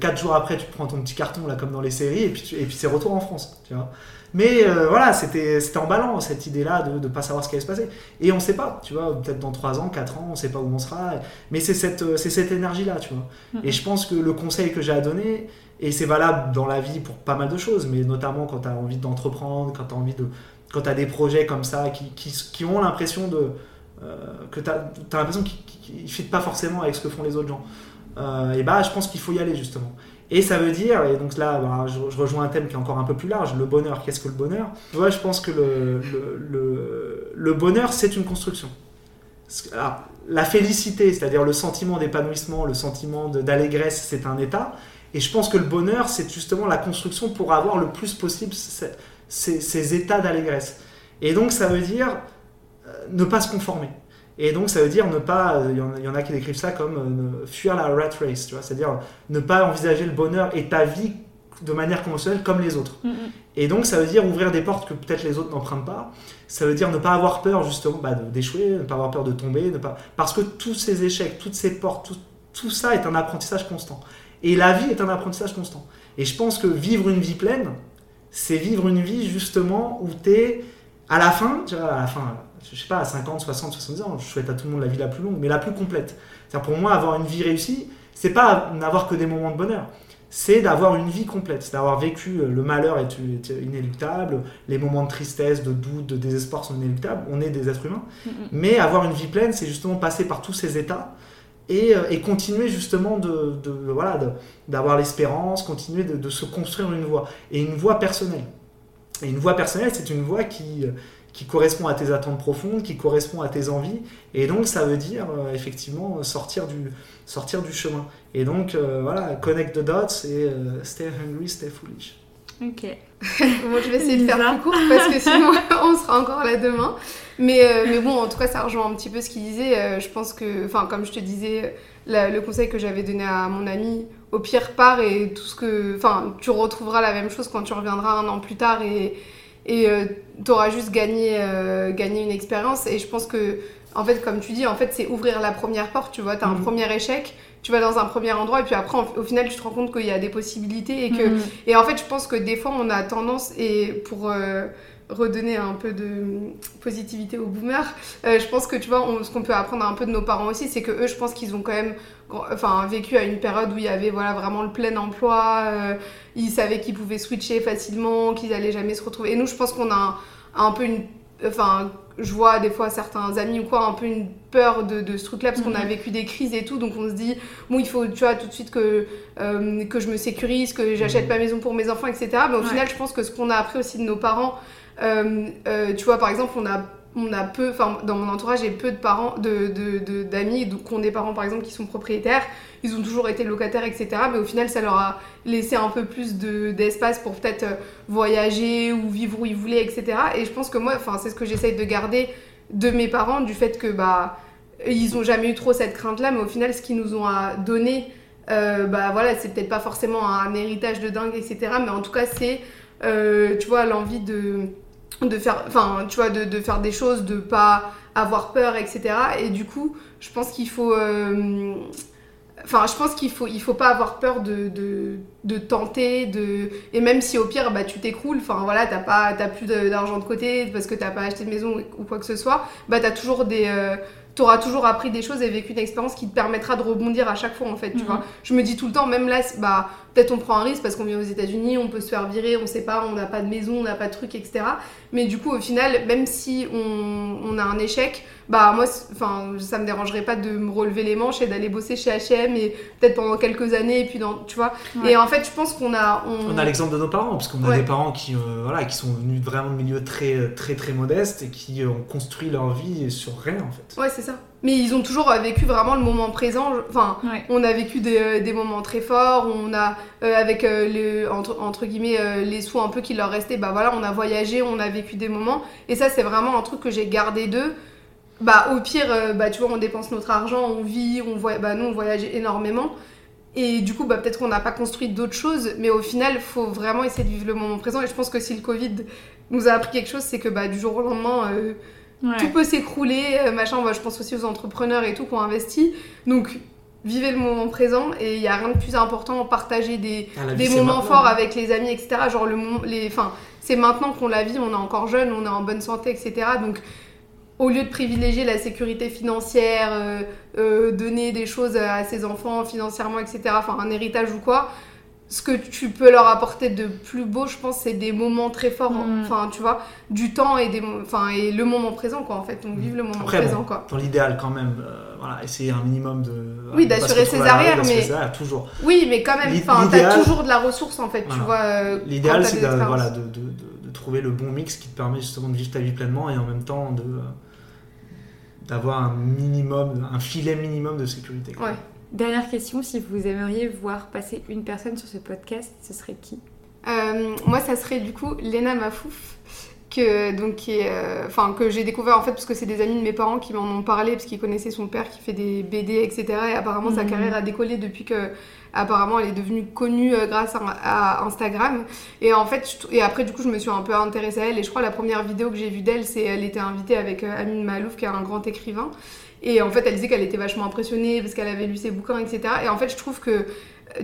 Quatre jours après, tu prends ton petit carton là comme dans les séries, et puis, tu, et puis c'est retour en France, tu vois. Mais euh, voilà, c'était, c'était emballant cette idée-là de ne pas savoir ce qui allait se passer. Et on ne sait pas, tu vois, peut-être dans trois ans, quatre ans, on ne sait pas où on sera. Mais c'est cette, c'est cette énergie-là, tu vois. Mm-hmm. Et je pense que le conseil que j'ai à donner, et c'est valable dans la vie pour pas mal de choses, mais notamment quand tu as envie d'entreprendre, quand tu as envie de, quand tu as des projets comme ça qui, qui, qui ont l'impression de, euh, que tu as l'impression qu'ils ne fitent pas forcément avec ce que font les autres gens. Euh, et bah je pense qu'il faut y aller justement et ça veut dire, et donc là bah, je, je rejoins un thème qui est encore un peu plus large, le bonheur. Qu'est-ce que le bonheur? Tu vois, je pense que le, le, le, le bonheur c'est une construction. Alors, la félicité, c'est-à-dire le sentiment d'épanouissement, le sentiment de, d'allégresse, c'est un état, et je pense que le bonheur c'est justement la construction pour avoir le plus possible ces, ces, ces états d'allégresse. Et donc ça veut dire euh, ne pas se conformer. Et donc ça veut dire ne pas, il y en a qui décrivent ça comme euh, fuir la rat race, tu vois, c'est-à-dire ne pas envisager le bonheur et ta vie de manière conventionnelle comme les autres. Mm-hmm. Et donc ça veut dire ouvrir des portes que peut-être les autres n'empruntent pas. Ça veut dire ne pas avoir peur justement bah, de, d'échouer, ne pas avoir peur de tomber, ne pas... parce que tous ces échecs, toutes ces portes, tout, tout ça est un apprentissage constant. Et la vie est un apprentissage constant. Et je pense que vivre une vie pleine, c'est vivre une vie justement où t'es à la fin, tu vois, à la fin... je sais pas, à cinquante, soixante, soixante-dix ans, je souhaite à tout le monde la vie la plus longue, mais la plus complète. C'est-à-dire pour moi, avoir une vie réussie, c'est pas n'avoir que des moments de bonheur, c'est d'avoir une vie complète, c'est d'avoir vécu le malheur est inéluctable, les moments de tristesse, de doute, de désespoir sont inéluctables, on est des êtres humains, mm-hmm. mais avoir une vie pleine, c'est justement passer par tous ces états et, et continuer justement de, de, de, voilà, de, d'avoir l'espérance, continuer de, de se construire une voie, et une voie personnelle. Et une voie personnelle, c'est une voie qui... qui correspond à tes attentes profondes, qui correspond à tes envies. Et donc, ça veut dire, euh, effectivement, sortir du, sortir du chemin. Et donc, euh, voilà, connect the dots et euh, stay hungry, stay foolish. Ok. Bon, je vais essayer de faire plus court parce que sinon, on sera encore là demain. Mais, euh, mais bon, en tout cas, ça rejoint un petit peu ce qu'il disait. Euh, je pense que, enfin, comme je te disais, la, le conseil que j'avais donné à mon ami, au pire, part et tout ce que... Enfin, tu retrouveras la même chose quand tu reviendras un an plus tard et... et euh, t'auras juste gagné, euh, gagné une expérience. Et je pense que, en fait, comme tu dis, en fait, c'est ouvrir la première porte, tu vois, t'as mmh. un premier échec, tu vas dans un premier endroit, et puis après, en, au final, tu te rends compte qu'il y a des possibilités, et que, mmh. et en fait, je pense que des fois, on a tendance, et pour... Euh, redonner un peu de positivité aux boomers, euh, je pense que tu vois on, ce qu'on peut apprendre un peu de nos parents aussi, c'est que eux je pense qu'ils ont quand même enfin, vécu à une période où il y avait voilà, vraiment le plein emploi, euh, ils savaient qu'ils pouvaient switcher facilement, qu'ils allaient jamais se retrouver, et nous je pense qu'on a un, un peu une enfin je vois des fois certains amis ou quoi un peu une peur de, de ce truc là parce mmh. qu'on a vécu des crises et tout, donc on se dit bon il faut tu vois tout de suite que, euh, que je me sécurise, que j'achète ma maison pour mes enfants, etc. Mais au ouais. final je pense que ce qu'on a appris aussi de nos parents, Euh, euh, tu vois par exemple on a, on a peu, enfin dans mon entourage j'ai peu de parents de, de, de, d'amis qui ont des parents par exemple qui sont propriétaires, ils ont toujours été locataires, etc. Mais au final ça leur a laissé un peu plus de, d'espace pour peut-être voyager ou vivre où ils voulaient, etc. Et je pense que moi enfin c'est ce que j'essaye de garder de mes parents, du fait que bah ils ont jamais eu trop cette crainte là mais au final ce qu'ils nous ont donné euh, bah voilà c'est peut-être pas forcément un héritage de dingue, etc. Mais en tout cas c'est euh, tu vois, l'envie de, de faire, enfin, tu vois, de, de faire des choses, de pas avoir peur, et cetera. Et du coup, je pense qu'il faut, euh, enfin, je pense qu'il faut, il faut pas avoir peur de, de, de tenter, de, et même si au pire, bah, tu t'écroules, enfin, voilà, t'as pas, t'as plus de, d'argent de côté parce que t'as pas acheté de maison ou quoi que ce soit, bah, t'as toujours des, euh, t'auras toujours appris des choses et vécu une expérience qui te permettra de rebondir à chaque fois, en fait, tu mm-hmm. vois. Je me dis tout le temps, même là, bah, peut-être on prend un risque parce qu'on vient aux États-Unis, on peut se faire virer, on sait pas, on n'a pas de maison, on n'a pas de truc, et cetera. Mais du coup, au final, même si on, on a un échec, bah, moi, enfin, ça me dérangerait pas de me relever les manches et d'aller bosser chez H et M et peut-être pendant quelques années et puis dans, tu vois. Ouais. Et en fait, je pense qu'on a, on... on a l'exemple de nos parents, parce qu'on a ouais. des parents qui, euh, voilà, qui sont venus vraiment de milieux très, très, très modestes et qui euh, ont construit leur vie sur rien, en fait. Ouais, c'est ça. Mais ils ont toujours vécu vraiment le moment présent. Enfin, ouais. on a vécu des, des moments très forts. On a, euh, avec euh, le, entre, entre guillemets, euh, les sous un peu qui leur restaient, bah voilà, on a voyagé, on a vécu des moments. Et ça, c'est vraiment un truc que j'ai gardé d'eux. Bah, au pire, euh, bah, tu vois, on dépense notre argent, on vit, on voy... bah, nous, on voyage énormément. Et du coup, bah, peut-être qu'on n'a pas construit d'autres choses. Mais au final, il faut vraiment essayer de vivre le moment présent. Et je pense que si le Covid nous a appris quelque chose, c'est que bah, du jour au lendemain... Euh, Ouais. Tout peut s'écrouler, machin. Moi, je pense aussi aux entrepreneurs et tout qui ont investi. Donc, vivez le moment présent et il n'y a rien de plus important. Partagez des, ah, des moments forts avec les amis, et cetera. Genre, le, les, enfin, c'est maintenant qu'on la vit, on est encore jeune, on est en bonne santé, et cetera. Donc, au lieu de privilégier la sécurité financière, euh, euh, donner des choses à ses enfants financièrement, et cetera, enfin, un héritage ou quoi, ce que tu peux leur apporter de plus beau, je pense, c'est des moments très forts, mmh. enfin, tu vois, du temps et, des, enfin, et le moment présent, quoi, en fait. Donc, vive le moment Après, présent, bon, quoi. Dans l'idéal, quand même, euh, voilà, essayer un minimum de... Oui, d'assurer ses arrières, mais... Ses arrières, toujours. Oui, mais quand même, enfin, t'as toujours de la ressource, en fait, voilà. tu vois. Euh, l'idéal, c'est de, voilà, de, de, de, de trouver le bon mix qui te permet justement de vivre ta vie pleinement et en même temps de, euh, d'avoir un minimum, un filet minimum de sécurité, quoi. Ouais. Dernière question, si vous aimeriez voir passer une personne sur ce podcast, ce serait qui ? euh, Moi, ça serait du coup Lena Maffouf, que, donc, qui est, euh, que j'ai découvert en fait parce que c'est des amis de mes parents qui m'en ont parlé parce qu'ils connaissaient son père qui fait des B D, et cetera. Et apparemment, mmh. sa carrière a décollé depuis que... Apparemment, elle est devenue connue grâce à Instagram. Et en fait, et après, du coup, je me suis un peu intéressée à elle. Et je crois que la première vidéo que j'ai vue d'elle, c'est elle était invitée avec Amine Maalouf, qui est un grand écrivain. Et en fait, elle disait qu'elle était vachement impressionnée parce qu'elle avait lu ses bouquins, et cetera. Et en fait, je trouve que,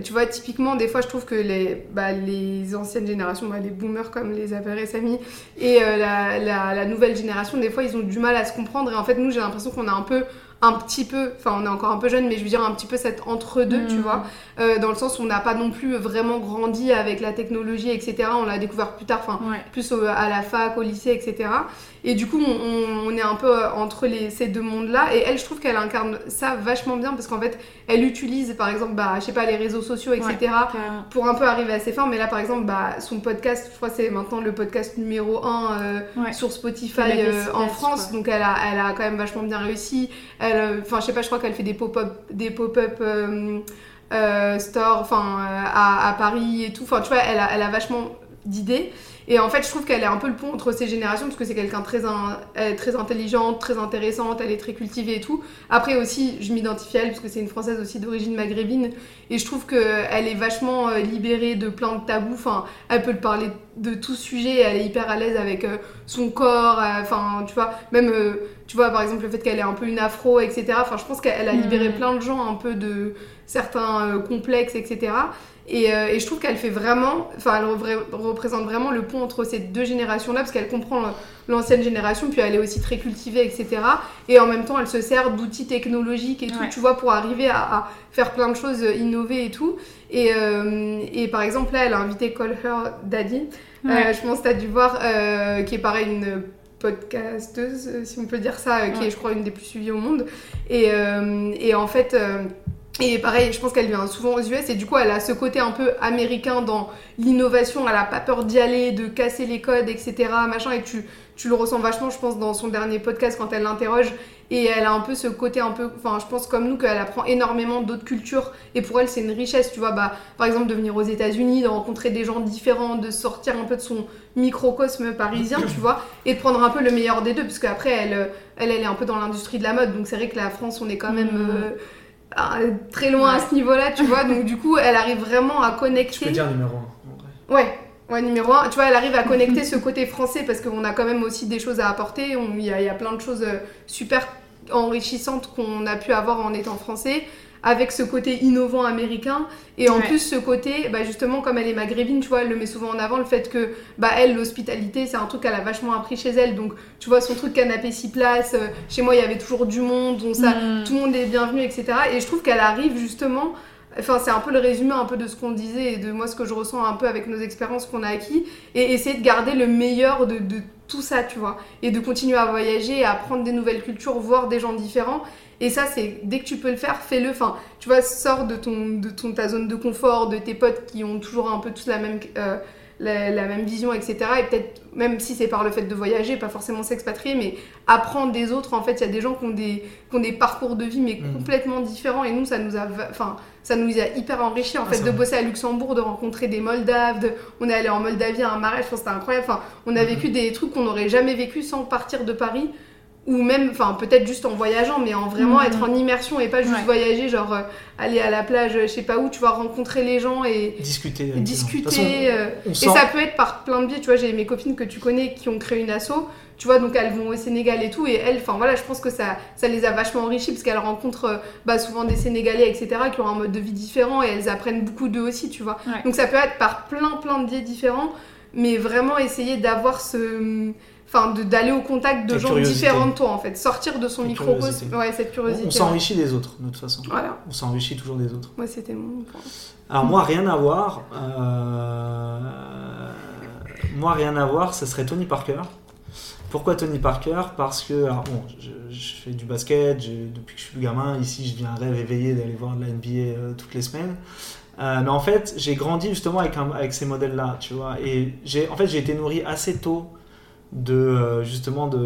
tu vois, typiquement, des fois, je trouve que les, bah, les anciennes générations, bah, les boomers, comme les appellerait Samy, et euh, la, la, la nouvelle génération, des fois, ils ont du mal à se comprendre. Et en fait, nous, j'ai l'impression qu'on a un peu... un petit peu, enfin on est encore un peu jeune mais je veux dire un petit peu cet entre-deux mmh. tu vois euh, dans le sens où on n'a pas non plus vraiment grandi avec la technologie etc, on l'a découvert plus tard, enfin ouais. plus au, à la fac, au lycée etc et du coup on, on est un peu entre les, ces deux mondes là et elle je trouve qu'elle incarne ça vachement bien parce qu'en fait elle utilise par exemple bah, je sais pas les réseaux sociaux etc ouais, pour un peu arriver à ses fins mais là par exemple bah, son podcast je crois que c'est maintenant le podcast numéro un euh, ouais. sur Spotify euh, en France quoi. Donc elle a, elle a quand même vachement bien réussi elle Enfin, je sais pas, je crois qu'elle fait des pop-up, des pop-up euh, euh, store, enfin, euh, à, à Paris et tout. Enfin, tu vois, elle a, elle a vachement d'idées. Et en fait, je trouve qu'elle est un peu le pont entre ces générations parce que c'est quelqu'un très, in, très intelligente, très intéressante, elle est très cultivée et tout. Après aussi, je m'identifie à elle parce que c'est une Française aussi d'origine maghrébine et je trouve qu'elle est vachement libérée de plein de tabous. Enfin, elle peut parler de tout sujet, elle est hyper à l'aise avec son corps. Enfin, tu vois, même, tu vois, par exemple, le fait qu'elle ait un peu une afro, et cetera. Enfin, je pense qu'elle a libéré mmh. plein de gens un peu de certains complexes, et cetera. Et, euh, et je trouve qu'elle fait vraiment, enfin elle re- représente vraiment le pont entre ces deux générations là parce qu'elle comprend l'ancienne génération puis elle est aussi très cultivée etc et en même temps elle se sert d'outils technologiques et tout ouais. tu vois pour arriver à, à faire plein de choses, innover et tout et, euh, et par exemple là elle a invité Call Her Daddy ouais. euh, je pense que t'as dû voir euh, qui est pareil une podcasteuse si on peut dire ça euh, qui ouais. est je crois une des plus suivies au monde et, euh, et en fait euh, et pareil, je pense qu'elle vient souvent aux U S et du coup, elle a ce côté un peu américain dans l'innovation. Elle a pas peur d'y aller, de casser les codes, et cetera. Machin, et tu, tu le ressens vachement, je pense, dans son dernier podcast quand elle l'interroge. Et elle a un peu ce côté un peu... Enfin, je pense comme nous qu'elle apprend énormément d'autres cultures. Et pour elle, c'est une richesse, tu vois. Bah, par exemple, de venir aux États-Unis, de rencontrer des gens différents, de sortir un peu de son microcosme parisien, tu vois. Et de prendre un peu le meilleur des deux. Parce qu'après, elle, elle, elle est un peu dans l'industrie de la mode. Donc, c'est vrai que la France, on est quand même... Mmh. Euh, Ah, très loin ouais. à ce niveau-là, tu vois. Donc, du coup, elle arrive vraiment à connecter. Je peux dire numéro un, en vrai. Ouais, Ouais, numéro un. Tu vois, elle arrive à connecter ce côté français parce qu'on a quand même aussi des choses à apporter. Il y, y a plein de choses super enrichissantes qu'on a pu avoir en étant français, avec ce côté innovant américain et en ouais. plus ce côté bah justement comme elle est maghrébine, tu vois, elle le met souvent en avant, le fait que bah elle, l'hospitalité, c'est un truc qu'elle a vachement appris chez elle. Donc tu vois, son truc canapé six places, euh, chez moi il y avait toujours du monde, on, ça, mmh. tout le monde est bienvenu, etc. Et je trouve qu'elle arrive justement, enfin c'est un peu le résumé un peu de ce qu'on disait et de moi ce que je ressens un peu avec nos expériences qu'on a acquis, et essayer de garder le meilleur de, de tout ça, tu vois, et de continuer à voyager, à apprendre des nouvelles cultures, voir des gens différents. Et ça, c'est dès que tu peux le faire, fais-le. Enfin, tu vois, sors de ton, de ton, ta zone de confort, de tes potes qui ont toujours un peu tous la même, euh, la, la même vision, et cetera. Et peut-être, même si c'est par le fait de voyager, pas forcément s'expatrier, mais apprendre des autres. En fait, il y a des gens qui ont des, qui ont des parcours de vie mais mmh. complètement différents. Et nous, ça nous a, enfin, ça nous a hyper enrichis en ah, fait de vrai. Bosser à Luxembourg, de rencontrer des Moldaves. De, on est allé en Moldavie à un mariage, je pense que c'était incroyable. Enfin, on a vécu mmh. des trucs qu'on n'aurait jamais vécu sans partir de Paris. Ou même, enfin peut-être juste en voyageant, mais en vraiment mmh. être en immersion et pas juste ouais. voyager, genre euh, aller à la plage, je sais pas où, tu vois, rencontrer les gens et discuter. Et, discuter, façon, euh, et sent... ça peut être par plein de biais, tu vois, j'ai mes copines que tu connais qui ont créé une asso, tu vois, donc elles vont au Sénégal et tout, et elles, enfin voilà, je pense que ça, ça les a vachement enrichies parce qu'elles rencontrent euh, bah, souvent des Sénégalais, et cetera, qui ont un mode de vie différent et elles apprennent beaucoup d'eux aussi, tu vois. Ouais. Donc ça peut être par plein, plein de biais différents, mais vraiment essayer d'avoir ce... Enfin, de, d'aller au contact de la gens différents de toi, en fait. Sortir de son microcosme, ouais, cette curiosité. On, on s'enrichit des autres, de toute façon. Voilà. On s'enrichit toujours des autres. Moi, ouais, c'était mon point. Alors, moi, rien à voir. Euh... Moi, rien à voir, ce serait Tony Parker. Pourquoi Tony Parker ? Parce que, alors bon, je, je fais du basket, je, depuis que je suis gamin, ici, je vis un rêve éveillé d'aller voir de la N B A euh, toutes les semaines. Euh, mais en fait, j'ai grandi justement avec, un, avec ces modèles-là, tu vois. Et j'ai, en fait, j'ai été nourri assez tôt de justement de,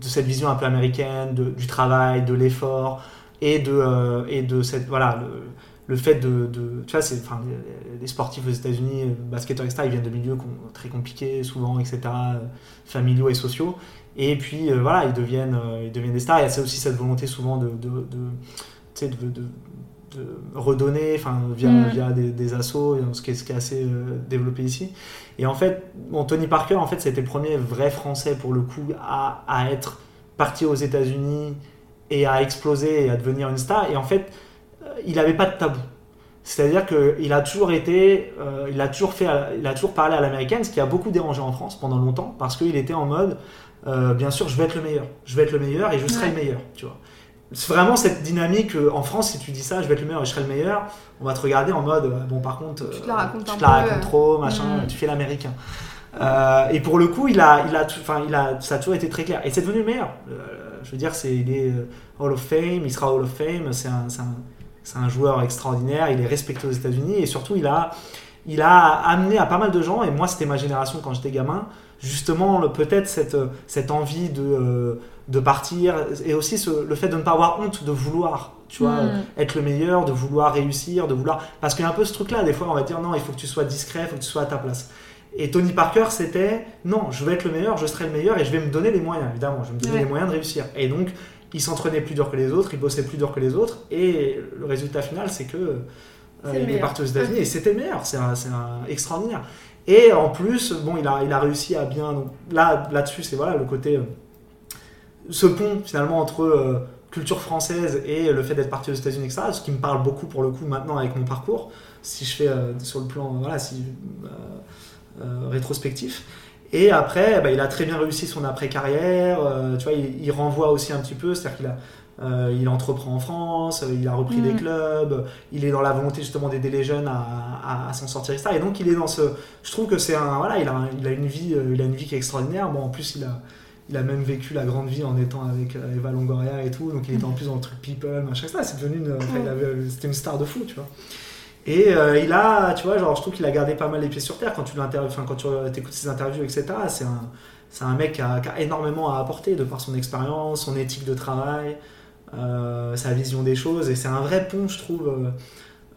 de cette vision un peu américaine de, du travail, de l'effort et de euh, et de cette voilà le, le fait de, de tu vois c'est enfin les, les sportifs aux États-Unis, basketteurs, et cetera, ils viennent de milieux très compliqués souvent, et cetera, familiaux et sociaux, et puis euh, voilà ils deviennent euh, ils deviennent des stars. Il y a aussi cette volonté souvent de de, de tu sais de, de de redonner, enfin via mmh. via des, des assos, ce qui est, ce qui est assez euh, développé ici. Et en fait, bon, Tony Parker, en fait, c'était le premier vrai Français pour le coup à à être parti aux États-Unis et à exploser et à devenir une star. Et en fait, euh, il n'avait pas de tabou. C'est-à-dire que il a toujours été, euh, il a toujours fait, il a toujours parlé à l'américaine, ce qui a beaucoup dérangé en France pendant longtemps, parce qu'il était en mode, euh, bien sûr, je vais être le meilleur, je vais être le meilleur et je serai ouais. le meilleur, tu vois. C'est vraiment cette dynamique en France, si tu dis ça, je vais être le meilleur et je serai le meilleur, on va te regarder en mode bon, par contre tu te la racontes, tu te la racontes trop, machin, mmh. tu fais l'américain. Euh, et pour le coup, il a, il a, enfin, il a, ça a toujours été très clair. Et c'est devenu le meilleur. Euh, je veux dire, c'est, il est Hall of Fame, il sera Hall of Fame. C'est un, c'est un, c'est un joueur extraordinaire. Il est respecté aux États-Unis et surtout, il a, il a amené à pas mal de gens. Et moi, c'était ma génération quand j'étais gamin. Justement, le, peut-être cette, cette envie de euh, de partir, et aussi ce, le fait de ne pas avoir honte de vouloir, tu vois, mmh. être le meilleur, de vouloir réussir, de vouloir, parce qu'il y a un peu ce truc là des fois on va dire non, il faut que tu sois discret, il faut que tu sois à ta place. Et Tony Parker, c'était non, je vais être le meilleur, je serai le meilleur et je vais me donner les moyens, évidemment, je vais me donner ouais. les moyens de réussir. Et donc il s'entraînait plus dur que les autres, il bossait plus dur que les autres, et le résultat final, c'est que euh, c'est il est parti aux États-Unis okay. et c'était le meilleur. C'est un, c'est un extraordinaire. Et en plus, bon, il a il a réussi à bien, donc là là-dessus, c'est voilà le côté euh, ce pont finalement entre euh, culture française et le fait d'être parti aux États-Unis, et cetera, ce qui me parle beaucoup pour le coup maintenant avec mon parcours, si je fais euh, sur le plan voilà, si, euh, euh, rétrospectif. Et après, bah, il a très bien réussi son après-carrière, euh, tu vois, il, il renvoie aussi un petit peu, c'est-à-dire qu'il a, euh, il entreprend en France, il a repris mmh. des clubs, il est dans la volonté justement d'aider les jeunes à, à, à s'en sortir, et cetera. Et donc il est dans ce, je trouve que c'est un, voilà, il a, il a une vie, il a une vie qui est extraordinaire. Bon, en plus il a Il a même vécu la grande vie en étant avec Eva Longoria et tout, donc il était en plus dans le truc people, machin, ça, c'est devenu une, enfin, il avait, c'était une star de fou, tu vois. Et euh, il a, tu vois, genre, je trouve qu'il a gardé pas mal les pieds sur terre quand tu l'interviews, enfin, quand tu écoutes ses interviews, et cetera. C'est un, c'est un mec qui a, qui a énormément à apporter de par son expérience, son éthique de travail, euh, sa vision des choses, et c'est un vrai pont, je trouve, euh,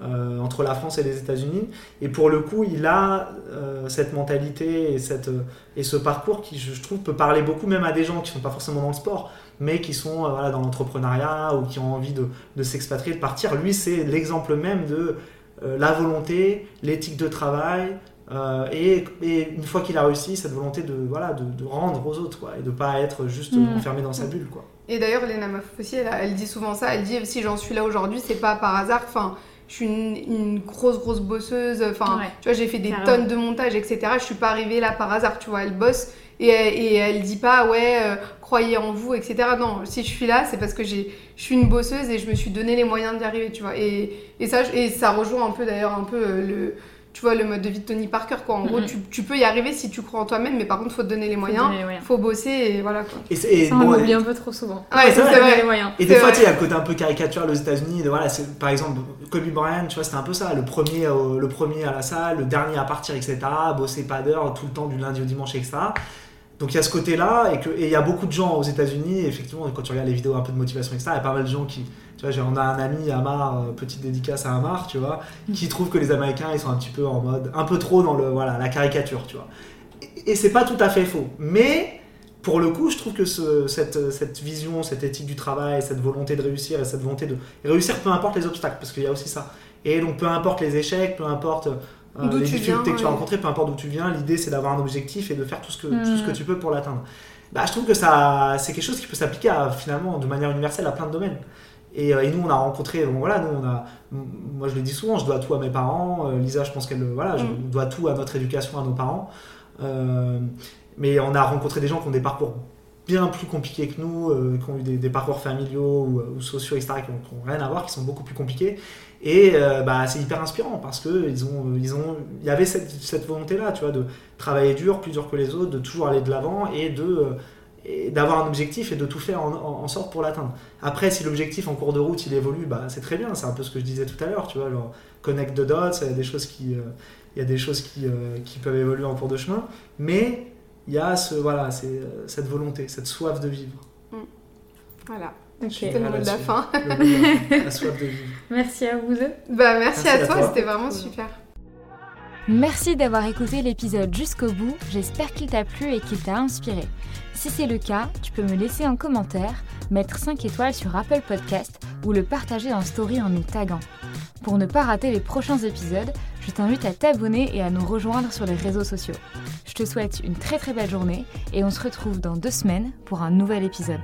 euh, entre la France et les États-Unis. Et pour le coup, il a euh, cette mentalité et cette euh, et ce parcours qui, je trouve, peut parler beaucoup même à des gens qui sont pas forcément dans le sport, mais qui sont euh, voilà, dans l'entrepreneuriat ou qui ont envie de de s'expatrier, de partir. Lui, c'est l'exemple même de euh, la volonté, l'éthique de travail, Euh, et, et une fois qu'il a réussi, cette volonté de, voilà, de, de rendre aux autres, quoi, et de ne pas être juste mmh. enfermé dans sa bulle, quoi. Et d'ailleurs, Lena Maffossier, elle, elle dit souvent ça, elle dit « si j'en suis là aujourd'hui, c'est pas par hasard, enfin, je suis une, une grosse, grosse bosseuse, enfin, ouais, tu vois, j'ai fait des carrément. tonnes de montages, et cetera, je suis pas arrivée là par hasard, tu vois, elle bosse, et, et elle dit pas « ouais, euh, croyez en vous, et cetera » Non, si je suis là, c'est parce que j'ai, je suis une bosseuse et je me suis donné les moyens d'y arriver, tu vois, et, et, ça, et ça rejoint un peu, d'ailleurs, un peu euh, le... Tu vois, le mode de vie de Tony Parker, quoi. En mm-hmm. gros, tu, tu peux y arriver si tu crois en toi-même, mais par contre, il faut te donner les moyens, il faut bosser, et voilà, quoi. Et, et ça, on bon, l'oublie et... un peu trop souvent. Ah, ouais, ça, c'est vrai. Les moyens. Et des c'est fois, il y a le côté un peu caricatural aux États-Unis. De, voilà, c'est, par exemple, Kobe Bryant, tu vois, c'était un peu ça. Le premier, euh, le premier à la salle, le dernier à partir, et cetera. Bosser pas d'heure, tout le temps, du lundi au dimanche, et cetera. Donc, il y a ce côté-là, et il y a beaucoup de gens aux États-Unis, effectivement, quand tu regardes les vidéos un peu de motivation, et cetera, il y a pas mal de gens qui... Tu vois, on a un ami, Amar, petite dédicace à Amar, tu vois, qui trouve que les Américains, ils sont un petit peu en mode, un peu trop dans le, voilà, la caricature, tu vois. Et, et c'est pas tout à fait faux. Mais, pour le coup, je trouve que ce, cette, cette vision, cette éthique du travail, cette volonté de réussir et cette volonté de réussir, peu importe les obstacles, parce qu'il y a aussi ça. Et donc, peu importe les échecs, peu importe euh, les difficultés que tu as rencontrées, peu importe d'où tu viens, l'idée, c'est d'avoir un objectif et de faire tout ce que, mmh. tout ce que tu peux pour l'atteindre. Bah, je trouve que ça, c'est quelque chose qui peut s'appliquer à, finalement, de manière universelle à plein de domaines. Et, et nous on a rencontré, bon voilà, nous on a, moi je le dis souvent, je dois tout à mes parents, euh, Lisa je pense qu'elle, voilà, je mm. dois tout à notre éducation, à nos parents, euh, mais on a rencontré des gens qui ont des parcours bien plus compliqués que nous, euh, qui ont eu des, des parcours familiaux ou, ou sociaux, et cetera, qui n'ont rien à voir, qui sont beaucoup plus compliqués, et euh, bah, c'est hyper inspirant parce que ils ont, ils ont, il y avait cette, cette volonté-là, tu vois, de travailler dur, plus dur que les autres, de toujours aller de l'avant et de... Euh, et d'avoir un objectif et de tout faire en, en, en sorte pour l'atteindre. Après, si l'objectif en cours de route il évolue, bah, c'est très bien, c'est un peu ce que je disais tout à l'heure, tu vois, genre connect the dots, il y a des choses qui, euh, il y a des choses qui, euh, qui peuvent évoluer en cours de chemin, mais il y a ce, voilà, c'est, euh, cette volonté, cette soif de vivre. Mm. Voilà. Okay. C'est le mot de la fin. La soif de vivre. Merci à vous deux. Bah, merci, merci à, à toi, toi, c'était vraiment ouais. super. Merci d'avoir écouté l'épisode jusqu'au bout, j'espère qu'il t'a plu et qu'il t'a inspiré. Si c'est le cas, tu peux me laisser un commentaire, mettre cinq étoiles sur Apple Podcast ou le partager en story en nous taguant. Pour ne pas rater les prochains épisodes, je t'invite à t'abonner et à nous rejoindre sur les réseaux sociaux. Je te souhaite une très très belle journée et on se retrouve dans deux semaines pour un nouvel épisode.